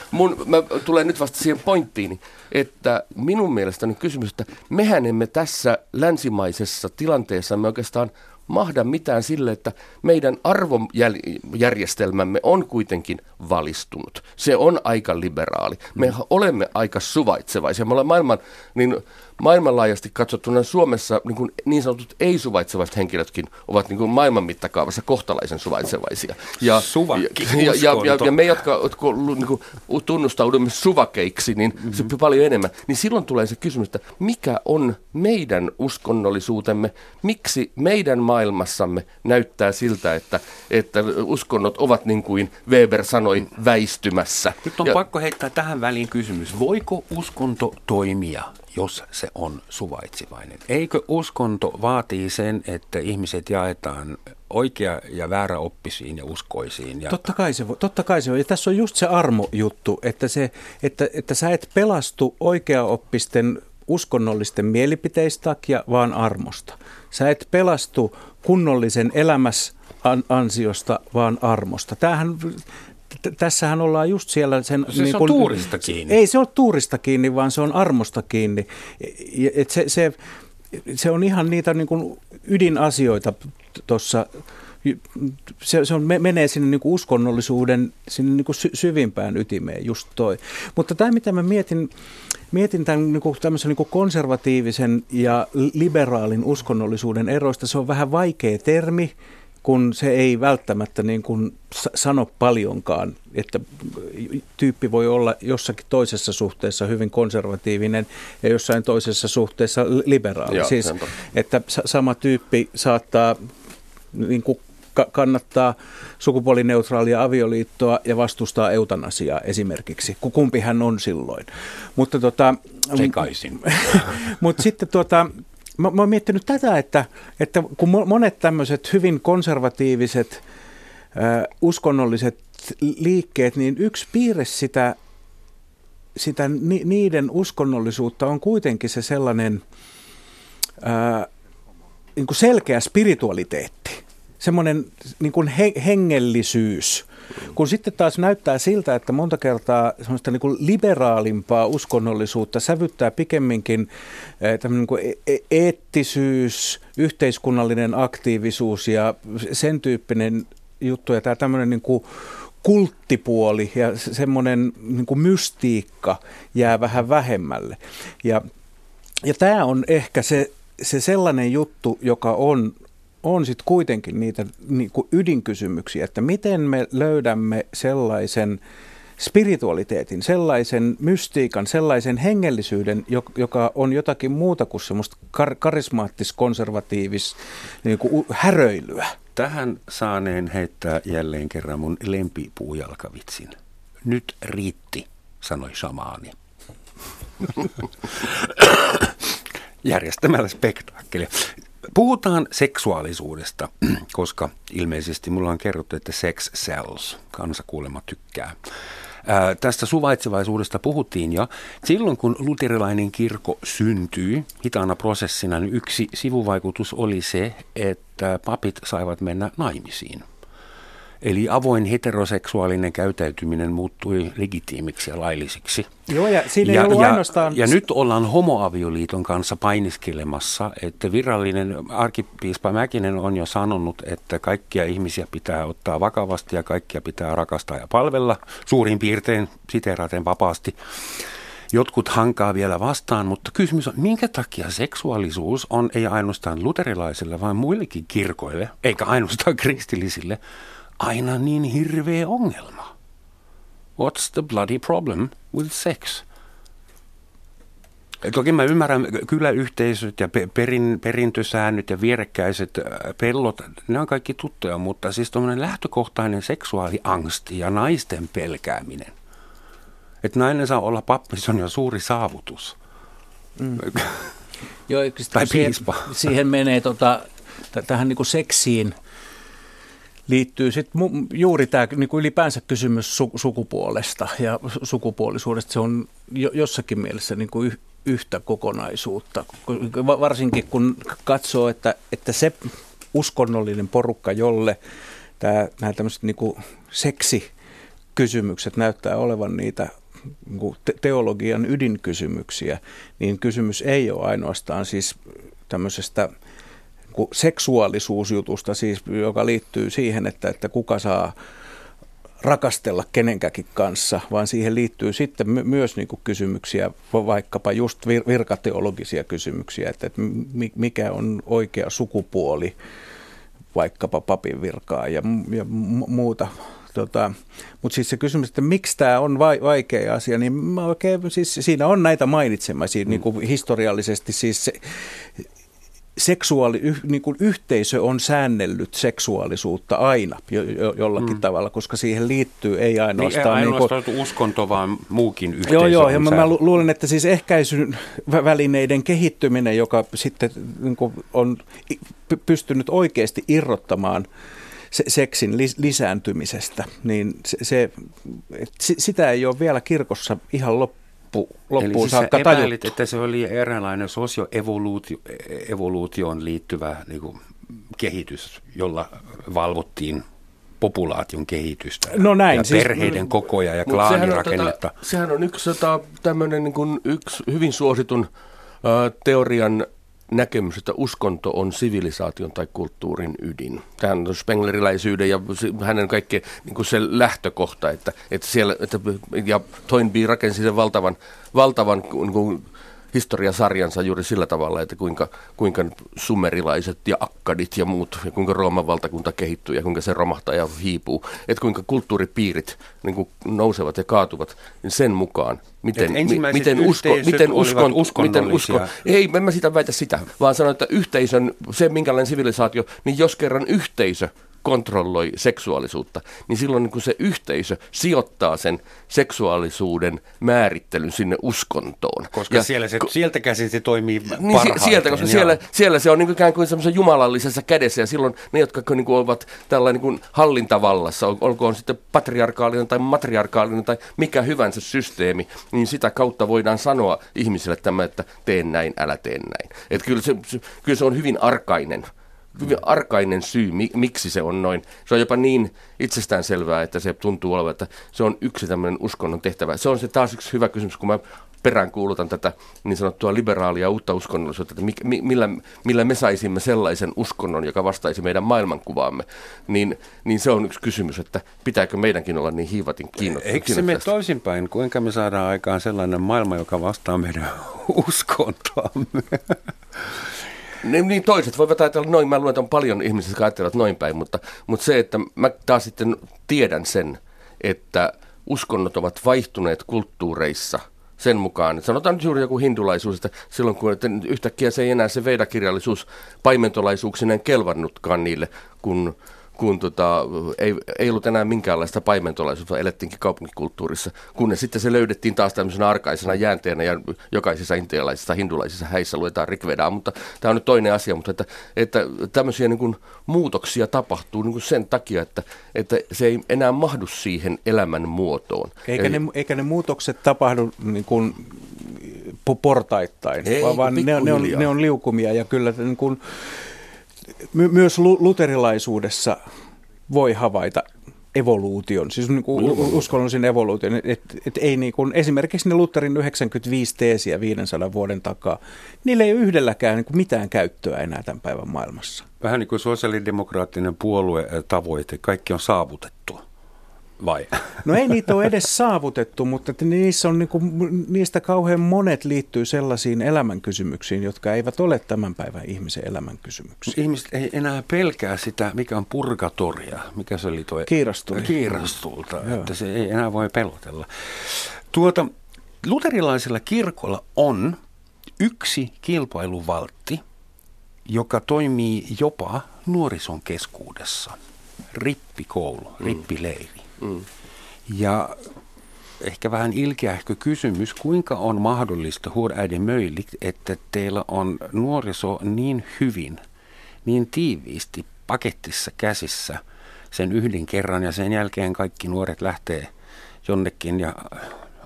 mä tulen nyt vasta siihen pointtiin, että minun mielestäni kysymys, että mehän emme tässä länsimaisessa tilanteessa me oikeastaan mahda mitään sille, että meidän arvojärjestelmämme on kuitenkin valistunut. Se on aika liberaali. Me olemme aika suvaitsevaisia. Me olemme maailmanlaajasti katsottuna Suomessa niin sanotut ei-suvaitsevaiset henkilötkin ovat niin kuin maailman mittakaavassa kohtalaisen suvaitsevaisia. Ja me, jotka niin tunnustaudumme suvakeiksi, niin se paljon enemmän. Niin silloin tulee se kysymys, että mikä on meidän uskonnollisuutemme, miksi meidän maailmassamme näyttää siltä, että uskonnot ovat niin kuin Weber sanoi väistymässä. Nyt on pakko heittää tähän väliin kysymys. Voiko uskonto toimia, jos se on suvaitsevainen? Eikö uskonto vaatii sen, että ihmiset jaetaan oikea- ja vääräoppisiin ja uskoisiin? Ja... Totta kai se on. Ja tässä on just se armojuttu, että sä et pelastu oikeaoppisten uskonnollisten mielipiteistä takia, vaan armosta. Sä et pelastu kunnollisen elämäsansiosta, vaan armosta. Tässähän ollaan just siellä sen... Se niin on tuurista kiinni. Ei se ole tuurista kiinni, vaan se on armosta kiinni. Et se on ihan niitä niin kuin ydinasioita tuossa... Se menee sinne niin kuin uskonnollisuuden sinne niin kuin syvimpään ytimeen, just toi. Mutta tämä, mitä mä mietin tämän niin kuin tämmöisen niin kuin konservatiivisen ja liberaalin uskonnollisuuden eroista, se on vähän vaikea termi, kun se ei välttämättä niin kuin sano paljonkaan, että tyyppi voi olla jossakin toisessa suhteessa hyvin konservatiivinen ja jossain toisessa suhteessa liberaali. Joo, siis, että sama tyyppi saattaa... Niin kuin kannattaa sukupuolineutraalia avioliittoa ja vastustaa eutanasiaa esimerkiksi, kumpi hän on silloin. Mutta sekaisin. Mutta sitten mä oon miettinyt tätä, että kun monet tämmöiset hyvin konservatiiviset uskonnolliset liikkeet, niin yksi piirre sitä niiden uskonnollisuutta on kuitenkin se sellainen... niin kuin selkeä spiritualiteetti, semmoinen niin kuin hengellisyys, kun sitten taas näyttää siltä, että monta kertaa semmoista niin kuin liberaalimpaa uskonnollisuutta sävyttää pikemminkin tämmöinen niin kuin eettisyys, yhteiskunnallinen aktiivisuus ja sen tyyppinen juttu ja tämä tämmöinen niin kuin kulttipuoli ja semmoinen niin kuin mystiikka jää vähän vähemmälle ja tämä on ehkä se sellainen juttu, joka on sitten kuitenkin niitä niin kuin ydinkysymyksiä, että miten me löydämme sellaisen spiritualiteetin, sellaisen mystiikan, sellaisen hengellisyyden, joka on jotakin muuta kuin semmoista karismaattis-konservatiivis niin kuin häröilyä. Tähän saaneen heittää jälleen kerran mun lempipuujalkavitsin. Nyt riitti, sanoi shamaani. Järjestämällä spektaakkelia. Puhutaan seksuaalisuudesta, koska ilmeisesti mulla on kerrottu, että sex sells, kansa kuulemma tykkää. Tästä suvaitsevaisuudesta puhuttiin jo. Silloin kun luterilainen kirkko syntyi hitaana prosessina, niin yksi sivuvaikutus oli se, että papit saivat mennä naimisiin. Eli avoin heteroseksuaalinen käyttäytyminen muuttui legitiimiksi ja laillisiksi. Joo, ja siinä ei ollut ainoastaan... Ja nyt ollaan homoavioliiton kanssa painiskelemassa, että virallinen arkkipiispa Mäkinen on jo sanonut, että kaikkia ihmisiä pitää ottaa vakavasti ja kaikkia pitää rakastaa ja palvella, suurin piirtein siteeraten vapaasti. Jotkut hankaa vielä vastaan, mutta kysymys on, minkä takia seksuaalisuus on ei ainoastaan luterilaisille, vaan muillekin kirkoille, eikä ainoastaan kristillisille, aina niin hirveä ongelma. What's the bloody problem with sex? Toki mä ymmärrän kyläyhteisöt ja perintösäännöt ja vierekkäiset pellot, ne on kaikki tuttuja, mutta siis tuommoinen lähtökohtainen seksuaaliangsti ja naisten pelkääminen. Että nainen saa olla pappi, se on jo suuri saavutus. Mm. Joo, tai piispa. Siihen menee, tähän niin kuin seksiin liittyy sitten juuri tämä niin kuin ylipäänsä kysymys sukupuolesta ja sukupuolisuudesta. Se on jossakin mielessä niin kuin yhtä kokonaisuutta, varsinkin kun katsoo, että se uskonnollinen porukka, jolle nämä tämmöiset niin kuin seksikysymykset näyttää olevan niitä niin kuin teologian ydinkysymyksiä, niin kysymys ei ole ainoastaan siis tämmöisestä seksuaalisuusjutusta, siis, joka liittyy siihen, että kuka saa rakastella kenenkäkin kanssa, vaan siihen liittyy sitten myös niin kuin kysymyksiä, vaikkapa just virkateologisia kysymyksiä, että mikä on oikea sukupuoli, vaikkapa papin virkaa ja muuta. Mutta siis se kysymys, että miksi tämä on vaikea asia, niin mä oikein, siis siinä on näitä mainitsemaisia niin kuin historiallisesti siis se, niin kuin yhteisö on säännellyt seksuaalisuutta aina jollakin tavalla, koska siihen liittyy ei ainoastaan... Niin, ei ainoastaan niin kuin, uskonto, vaan muukin yhteisö. Joo, ja mä luulen, että siis ehkäisyn välineiden kehittyminen, joka sitten niin kuin on pystynyt oikeasti irrottamaan seksin lisääntymisestä, niin sitä ei ole vielä kirkossa ihan loppuun eli saakka tajuttu. Epäilit, että se oli eräänlainen sosioevoluutioon liittyvä niin kuin kehitys, jolla valvottiin populaation kehitystä ja siis, perheiden kokoja ja klaanirakennetta. Sehän on yksi hyvin suositun teorian näkemys, että uskonto on sivilisaation tai kulttuurin ydin. Tähän on spengleriläisyyden ja hänen kaikkein niin se lähtökohta, että siellä, ja Toynbee rakensi sen valtavan niin historiasarjansa juuri sillä tavalla, että kuinka sumerilaiset ja akkadit ja muut, ja kuinka Rooman valtakunta kehittyy ja kuinka se romahtaa ja hiipuu, että kuinka kulttuuripiirit niin kuin nousevat ja kaatuvat niin sen mukaan. Miten uskon? Ei, en mä sitä väitä sitä, vaan sanon, että yhteisön, se minkälainen sivilisaatio, niin jos kerran yhteisö kontrolloi seksuaalisuutta, niin silloin kun se yhteisö sijoittaa sen seksuaalisuuden määrittelyn sinne uskontoon. Koska sieltä käsin se toimii parhaiten. Sieltä, koska siellä se on niin ikään kuin semmoisen jumalallisessa kädessä, ja silloin ne, jotka niin ovat tällainen niin hallintavallassa, olkoon sitten patriarkaalinen tai matriarkaalinen tai mikä hyvänsä systeemi, niin sitä kautta voidaan sanoa ihmiselle tämä, että tee näin, älä tee näin. Että kyllä se on hyvin arkainen hyvin arkainen syy, miksi se on noin. Se on jopa niin itsestäänselvää, että se tuntuu olevan, että se on yksi tämmöinen uskonnon tehtävä. Se on se taas yksi hyvä kysymys, kun mä peräänkuulutan tätä niin sanottua liberaalia uutta uskonnollisuutta, että millä me saisimme sellaisen uskonnon, joka vastaisi meidän maailmankuvaamme, niin se on yksi kysymys, että pitääkö meidänkin olla niin hiivatin kiinnostunut. Eikö se mene toisinpäin? Kuinka me saadaan aikaan sellainen maailma, joka vastaa meidän uskontoamme? Niin toiset voivat ajatella noin. Mä luulen, että on paljon ihmisiä, jotka ajattelevat noin päin, mutta se, että mä taas sitten tiedän sen, että uskonnot ovat vaihtuneet kulttuureissa sen mukaan, että sanotaan nyt juuri joku hindulaisuus, että silloin kun että yhtäkkiä se ei enää se vedakirjallisuus paimentolaisuuksineen kelvannutkaan niille, kun ei ollut enää minkäänlaista paimentolaisuutta, elettiinkin kaupunkikulttuurissa, kunnes sitten se löydettiin taas tämmöisenä arkaisena jäänteenä ja jokaisessa intialaisessa, hindulaisessa häissä luetaan Rigvedaa, mutta tämä on nyt toinen asia, mutta että tämmöisiä niin kuin muutoksia tapahtuu niin kuin sen takia, että se ei enää mahdu siihen elämän muotoon. Eikä ne muutokset tapahdu niin kuin portaittain, vaan ne on liukumia ja kyllä niin kuin myös luterilaisuudessa voi havaita evoluution, siis niin uskonnollisen evoluution, että ei niin kuin, esimerkiksi ne Lutherin 95 teesiä 500 vuoden takaa, niillä ei ole yhdelläkään niin kuin mitään käyttöä enää tämän päivän maailmassa. Vähän niin kuin sosiaalidemokraattinen puoluetavoite, kaikki on saavutettu. Vai? No ei niitä ole edes saavutettu, mutta niissä on niinku, niistä kauhean monet liittyy sellaisiin elämänkysymyksiin, jotka eivät ole tämän päivän ihmisen elämänkysymyksiä. Ihmiset ei enää pelkää sitä, mikä on purgatoria, mikä se oli tuo kiirastulta, että se ei enää voi pelotella. Luterilaisella kirkolla on yksi kilpailuvaltti, joka toimii jopa nuorison keskuudessa, rippikoulu, rippileiri. Mm. Ja ehkä vähän ilkeähkö kysymys, kuinka on mahdollista, että teillä on nuoriso niin hyvin, niin tiiviisti pakettissa käsissä sen yhden kerran ja sen jälkeen kaikki nuoret lähtee jonnekin ja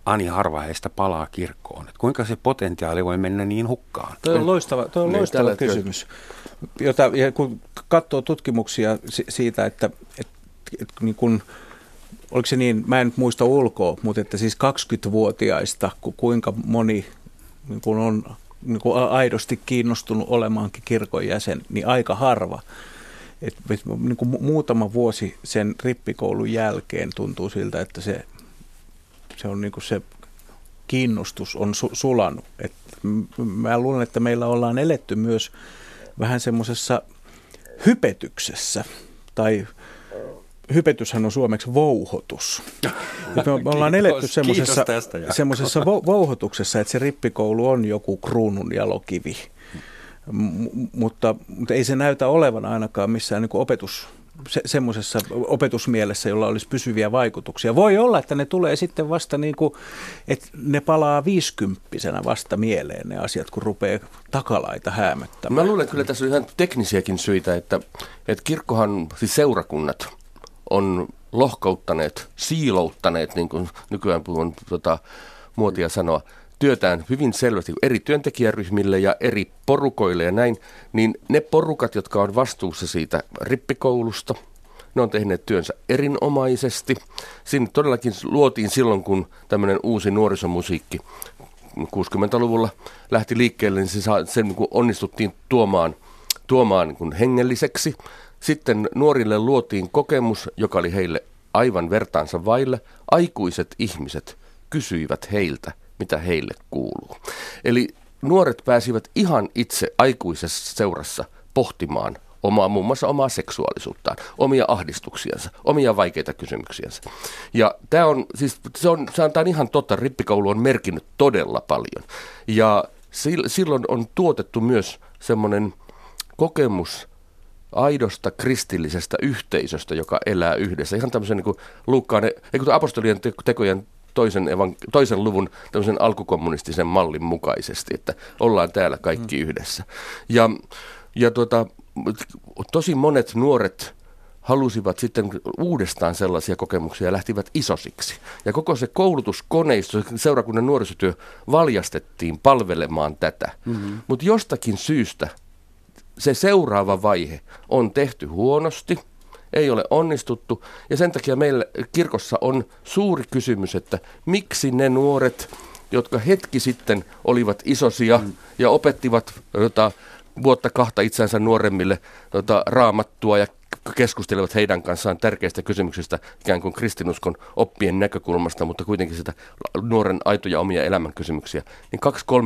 ani harva heistä palaa kirkkoon. Et kuinka se potentiaali voi mennä niin hukkaan? Tuo on loistava kysymys, jota kun katsoo tutkimuksia siitä, että niin kun, oliko se niin, mä en nyt muista ulkoa, mutta että siis 20-vuotiaista, kuinka moni niin kun on niin kun aidosti kiinnostunut olemaankin kirkon jäsen, niin aika harva. Niin kun muutama vuosi sen rippikoulun jälkeen tuntuu siltä, että se on niin kun se kiinnostus on sulanut. Mä luulen, että meillä ollaan eletty myös vähän semmoisessa hypetyksessä tai hypetyshän on suomeksi vouhotus. Me ollaan eletty semmoisessa vouhotuksessa, että se rippikoulu on joku kruunun jalokivi, mutta ei se näytä olevan ainakaan missään niin kuin semmoisessa opetusmielessä, jolla olisi pysyviä vaikutuksia. Voi olla, että ne tulee sitten vasta niin kuin, että ne palaa 50-vuotiaana vasta mieleen ne asiat, kun rupeaa takalaita häämöttämään. Mä luulen, että kyllä tässä on ihan teknisiäkin syitä, että kirkkohan, siis seurakunnat, on lohkouttaneet, siilouttaneet, niin kuin nykyään on muotia sanoa, työtään hyvin selvästi eri työntekijäryhmille ja eri porukoille ja näin, niin ne porukat, jotka on vastuussa siitä rippikoulusta, ne on tehneet työnsä erinomaisesti. Siinä todellakin luotiin silloin, kun tämmöinen uusi nuorisomusiikki 60-luvulla lähti liikkeelle, niin se niin kuin onnistuttiin tuomaan niin kuin hengelliseksi. Sitten nuorille luotiin kokemus, joka oli heille aivan vertaansa vaille. Aikuiset ihmiset kysyivät heiltä, mitä heille kuuluu. Eli nuoret pääsivät ihan itse aikuisessa seurassa pohtimaan muun muassa omaa seksuaalisuuttaan, omia ahdistuksiansa, omia vaikeita kysymyksiänsä. Ja tämä on, siis se on ihan totta, rippikoulu on merkinnyt todella paljon. Ja silloin on tuotettu myös semmoinen kokemus aidosta kristillisestä yhteisöstä, joka elää yhdessä. Ihan tämmöisen niin kuin apostolien tekojen toisen luvun tämmöisen alkukommunistisen mallin mukaisesti, että ollaan täällä kaikki yhdessä. Ja tosi monet nuoret halusivat sitten uudestaan sellaisia kokemuksia ja lähtivät isosiksi. Ja koko se koulutuskoneisto, seurakunnan nuorisotyö valjastettiin palvelemaan tätä. Mutta jostakin syystä se seuraava vaihe on tehty huonosti, ei ole onnistuttu, ja sen takia meillä kirkossa on suuri kysymys, että miksi ne nuoret, jotka hetki sitten olivat isosia ja opettivat vuotta kahta itsensä nuoremmille raamattua ja keskustelevat heidän kanssaan tärkeistä kysymyksistä ikään kuin kristinuskon oppien näkökulmasta, mutta kuitenkin sitä nuoren aitoja omia elämän kysymyksiä, niin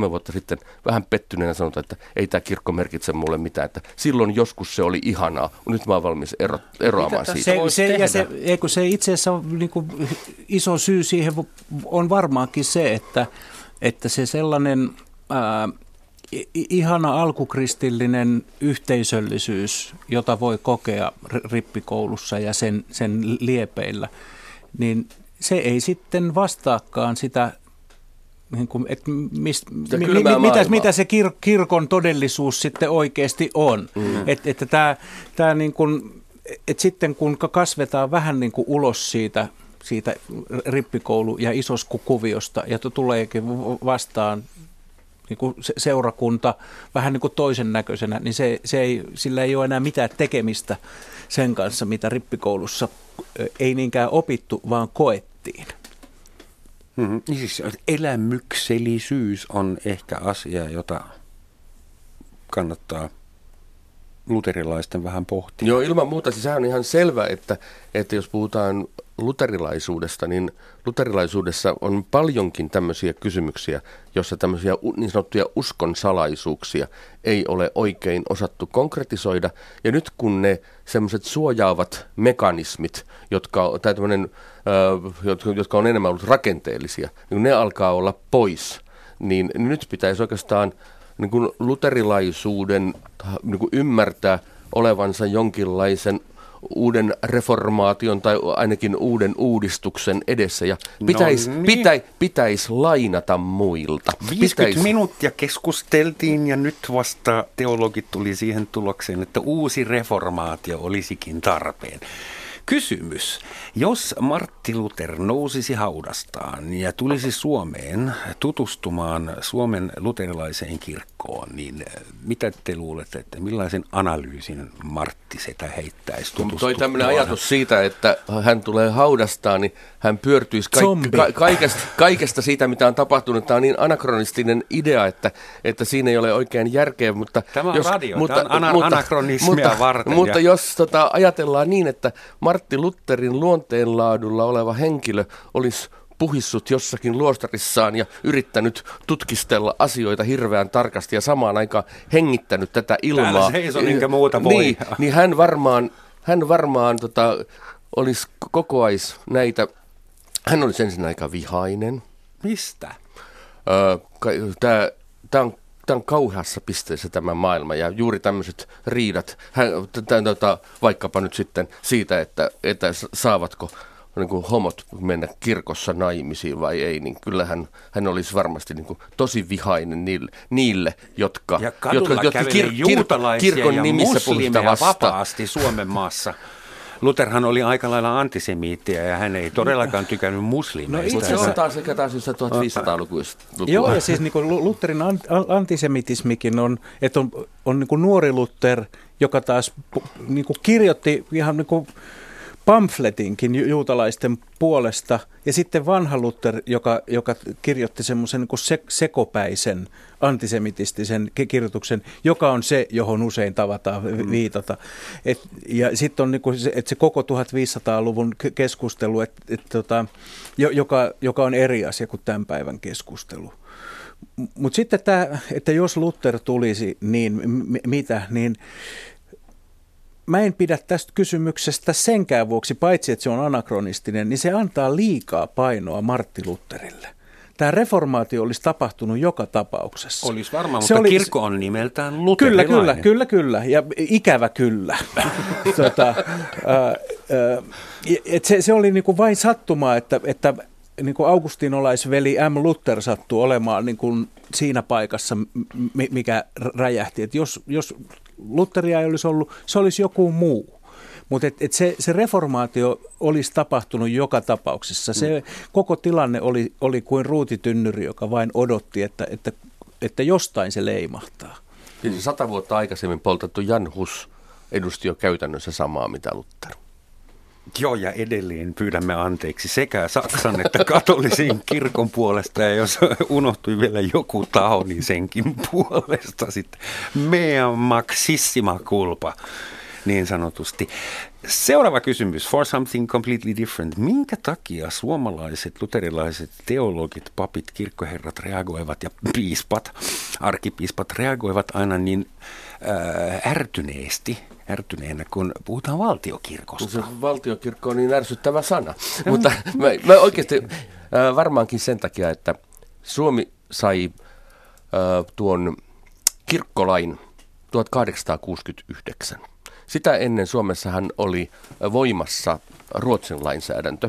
2-3 vuotta sitten vähän pettyneenä sanotaan, että ei tämä kirkko merkitse mulle mitään, että silloin joskus se oli ihanaa, mutta nyt mä oon valmis eroamaan siitä. Se itse asiassa on niin kuin iso syy siihen on varmaankin se, että se sellainen ihana alkukristillinen yhteisöllisyys, jota voi kokea rippikoulussa ja sen liepeillä, niin se ei sitten vastaakaan sitä, niin kuin, että mitä se kirkon todellisuus sitten oikeasti on. Mm. Että tämä niin kuin, että sitten kun kasvetaan vähän niin kuin ulos siitä rippikoulu- ja isoskukuviosta ja tuleekin vastaan niin kuin seurakunta vähän niin kuin toisen näköisenä, niin sillä ei ole enää mitään tekemistä sen kanssa, mitä rippikoulussa ei niinkään opittu, vaan koettiin. Mm-hmm. Niin siis elämyksellisyys on ehkä asia, jota kannattaa luterilaisten vähän pohtia. Joo, ilman muuta. Siis on ihan selvä, että jos puhutaan luterilaisuudesta, niin luterilaisuudessa on paljonkin tämmöisiä kysymyksiä, jossa tämmöisiä niin sanottuja uskonsalaisuuksia ei ole oikein osattu konkretisoida. Ja nyt kun ne semmoiset suojaavat mekanismit, jotka on enemmän ollut rakenteellisia, niin ne alkaa olla pois, niin nyt pitäisi oikeastaan niin kuin luterilaisuuden niin kuin ymmärtää olevansa jonkinlaisen uuden reformaation tai ainakin uuden uudistuksen edessä ja pitäisi lainata muilta. 50 minuuttia keskusteltiin ja nyt vasta teologit tuli siihen tulokseen, että uusi reformaatio olisikin tarpeen. Kysymys. Jos Martti Luther nousisi haudastaan ja tulisi Suomeen tutustumaan Suomen luterilaiseen kirkkoon, niin mitä te luulette, että millaisen analyysin Martti sitä heittäisi tutustuttua? Toi tämmöinen ajatus siitä, että hän tulee haudastaan, niin hän pyörtyisi kaikesta siitä, mitä on tapahtunut. Tämä on niin anakronistinen idea, että siinä ei ole oikein järkeä. Mutta tämä on anakronismia varten. Mutta jos ajatellaan niin, että Martti Lutherin luonteenlaadulla oleva henkilö olisi puhissut jossakin luostarissaan ja yrittänyt tutkistella asioita hirveän tarkasti ja samaan aikaan hengittänyt tätä ilmaa. Täällä seisoo minkä muuta voi. Niin hän varmaan olisi kokoaisi näitä. Hän olisi ensin aika vihainen. Mistä? Tämä on kauheassa pisteessä tämä maailma ja juuri tämmöiset riidat, vaikkapa nyt sitten siitä, että saavatko niin kuin homot mennä kirkossa naimisiin vai ei, niin kyllähän hän olisi varmasti niin kuin tosi vihainen niille jotka kirkon nimissä puhuta vapaasti Suomen maassa. Lutherhan oli aika lailla antisemiittiä ja hän ei todellakaan tykännyt muslimeista. No itse asiassa taas 1500-lukuista. Joo, ja siis niin kuin Lutherin antisemitismikin on niin kuin nuori Luther, joka taas niin kuin kirjoitti ihan niin kuin pamfletinkin juutalaisten puolesta, ja sitten vanha Luther, joka kirjoitti semmoisen niin kuin sekopäisen antisemitistisen kirjoituksen, joka on se, johon usein tavataan viitata. Ja sitten on niin kuin se koko 1500-luvun keskustelu, joka on eri asia kuin tämän päivän keskustelu. Mutta sitten tämä, että jos Luther tulisi, niin mitä, niin mä en pidä tästä kysymyksestä senkään vuoksi, paitsi että se on anakronistinen, niin se antaa liikaa painoa Martti Lutherille. Tämä reformaatio olisi tapahtunut joka tapauksessa. Olisi varmaan, mutta kirkko on nimeltään luterilainen. Kyllä, ja ikävä kyllä. Se oli niinku vain sattumaa, että niinku augustinolaisveli M. Luther sattui olemaan niinku siinä paikassa, mikä räjähti. Et jos Lutheria ei olisi ollut, se olisi joku muu. Mutta se reformaatio olisi tapahtunut joka tapauksessa. Se koko tilanne oli kuin ruutitynnyri, joka vain odotti, että jostain se leimahtaa. Siis 100 vuotta aikaisemmin poltettu Janhus edusti jo käytännössä samaa mitä Luther. Joo, ja edelleen pyydämme anteeksi sekä Saksan että katolisen kirkon puolesta, ja jos unohtui vielä joku taho, niin senkin puolesta sitten. Mea maxissima culpa, niin sanotusti. Seuraava kysymys, for something completely different. Minkä takia suomalaiset, luterilaiset, teologit, papit, kirkkoherrat reagoivat ja piispat, arkipiispat reagoivat aina niin ärtyneenä, kun puhutaan valtiokirkosta? Se valtiokirkko on niin ärsyttävä sana, mutta mä oikeasti varmaankin sen takia, että Suomi sai tuon kirkkolain 1869. Sitä ennen Suomessahan oli voimassa Ruotsin lainsäädäntö,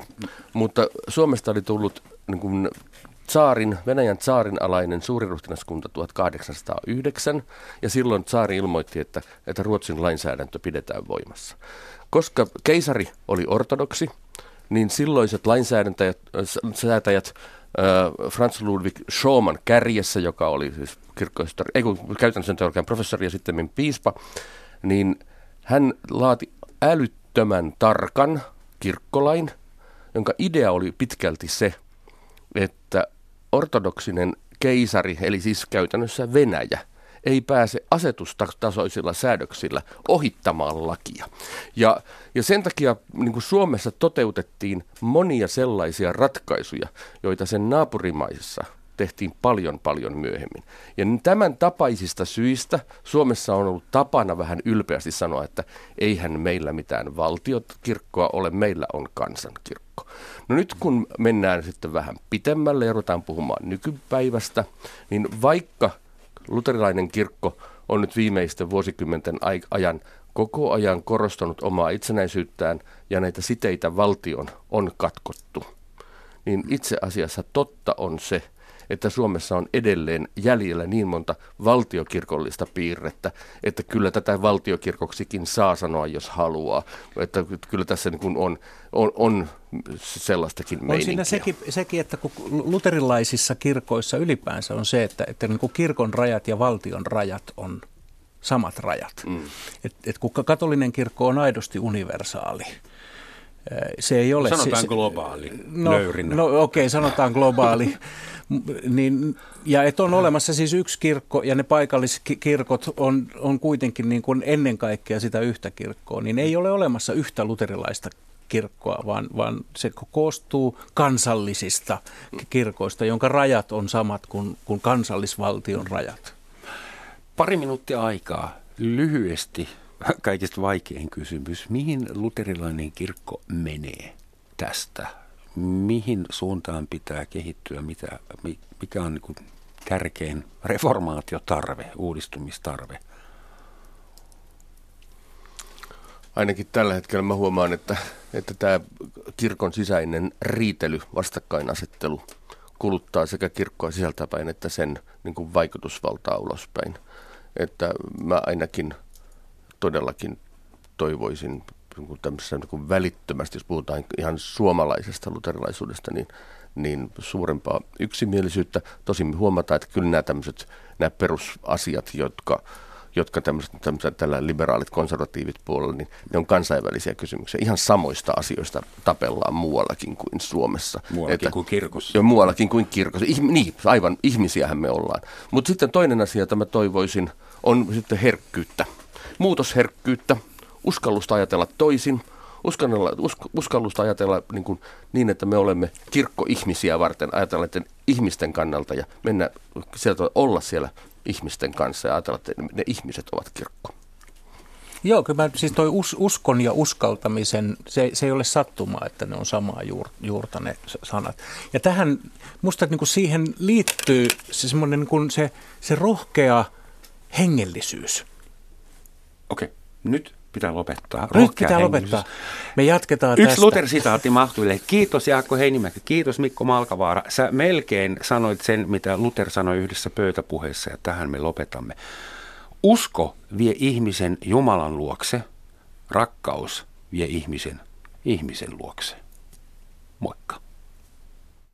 mutta Suomesta oli tullut niin kuin Venäjän tsaarin alainen suuriruhtinaskunta 1809, ja silloin tsaari ilmoitti, että Ruotsin lainsäädäntö pidetään voimassa. Koska keisari oli ortodoksi, niin silloiset lainsäätäjät Franz Ludwig Schoman kärjessä, joka oli siis käytännön teologian professori ja sitten piispa, niin hän laati älyttömän tarkan kirkkolain, jonka idea oli pitkälti se, että ortodoksinen keisari, eli siis käytännössä Venäjä, ei pääse asetustasoisilla säädöksillä ohittamaan lakia. Ja sen takia niin kuin Suomessa toteutettiin monia sellaisia ratkaisuja, joita sen naapurimaissa tehtiin paljon myöhemmin. Ja tämän tapaisista syistä Suomessa on ollut tapana vähän ylpeästi sanoa, että eihän meillä mitään valtiokirkkoa ole, meillä on kansankirkko. No nyt kun mennään sitten vähän pitemmälle ja ruvetaan puhumaan nykypäivästä, niin vaikka luterilainen kirkko on nyt viimeisten vuosikymmenten ajan koko ajan korostanut omaa itsenäisyyttään ja näitä siteitä valtion on katkottu, niin itse asiassa totta on se, että Suomessa on edelleen jäljellä niin monta valtiokirkollista piirrettä, että kyllä tätä valtiokirkoksikin saa sanoa, jos haluaa. Että kyllä tässä niin kuin on sellaistakin meininkiä. On siinä sekin, että kun luterilaisissa kirkoissa ylipäänsä on se, että niin kuin kirkon rajat ja valtion rajat on samat rajat. Et kun katolinen kirkko on aidosti universaali. Se ei ole. Sanotaan globaali nöyrinä. No okei, sanotaan globaali. Niin, ja että on olemassa siis yksi kirkko ja ne paikalliskirkot on kuitenkin niin kuin ennen kaikkea sitä yhtä kirkkoa. Niin ei ole olemassa yhtä luterilaista kirkkoa, vaan se koostuu kansallisista kirkoista, jonka rajat on samat kuin kansallisvaltion rajat. Pari minuuttia aikaa lyhyesti. Kaikista vaikein kysymys. Mihin luterilainen kirkko menee tästä? Mihin suuntaan pitää kehittyä? Mikä on niin kuin tärkein reformaatiotarve, uudistumistarve? Ainakin tällä hetkellä mä huomaan, että tämä kirkon sisäinen riitely, vastakkainasettelu kuluttaa sekä kirkkoa sisältäpäin että sen niin kuin vaikutusvaltaa ulospäin. Että mä ainakin todellakin toivoisin niin kuin välittömästi, jos puhutaan ihan suomalaisesta luterilaisuudesta, niin suurempaa yksimielisyyttä. Tosin me huomataan, että kyllä nämä perusasiat, jotka tällä liberaalit, konservatiivit puolella, niin ne on kansainvälisiä kysymyksiä. Ihan samoista asioista tapellaan muuallakin kuin Suomessa. Muuallakin kuin kirkossa. Joo, muuallakin kuin kirkossa. Niin, aivan ihmisiähän me ollaan. Mutta sitten toinen asia, jota mä toivoisin, on sitten herkkyyttä. Muutosherkkyyttä, uskallusta ajatella toisin, uskallusta ajatella niin, että me olemme kirkkoihmisiä varten, ajatella ihmisten kannalta ja mennä sieltä olla siellä ihmisten kanssa ja ajatella, että ne ihmiset ovat kirkko. Joo, kyllä siis toi uskon ja uskaltamisen, se ei ole sattumaa, että ne on samaa juurta ne sanat. Ja tähän, musta niin kuin siihen liittyy semmoinen niin se rohkea hengellisyys. Okei, nyt pitää lopettaa. Me jatketaan tästä. Yksi Luther-sitaatti mahtuille. Kiitos Jaakko Heinimäki, kiitos Mikko Malkavaara. Sä melkein sanoit sen, mitä Luther sanoi yhdessä pöytäpuheessa, ja tähän me lopetamme. Usko vie ihmisen Jumalan luokse, rakkaus vie ihmisen luokse. Moikka.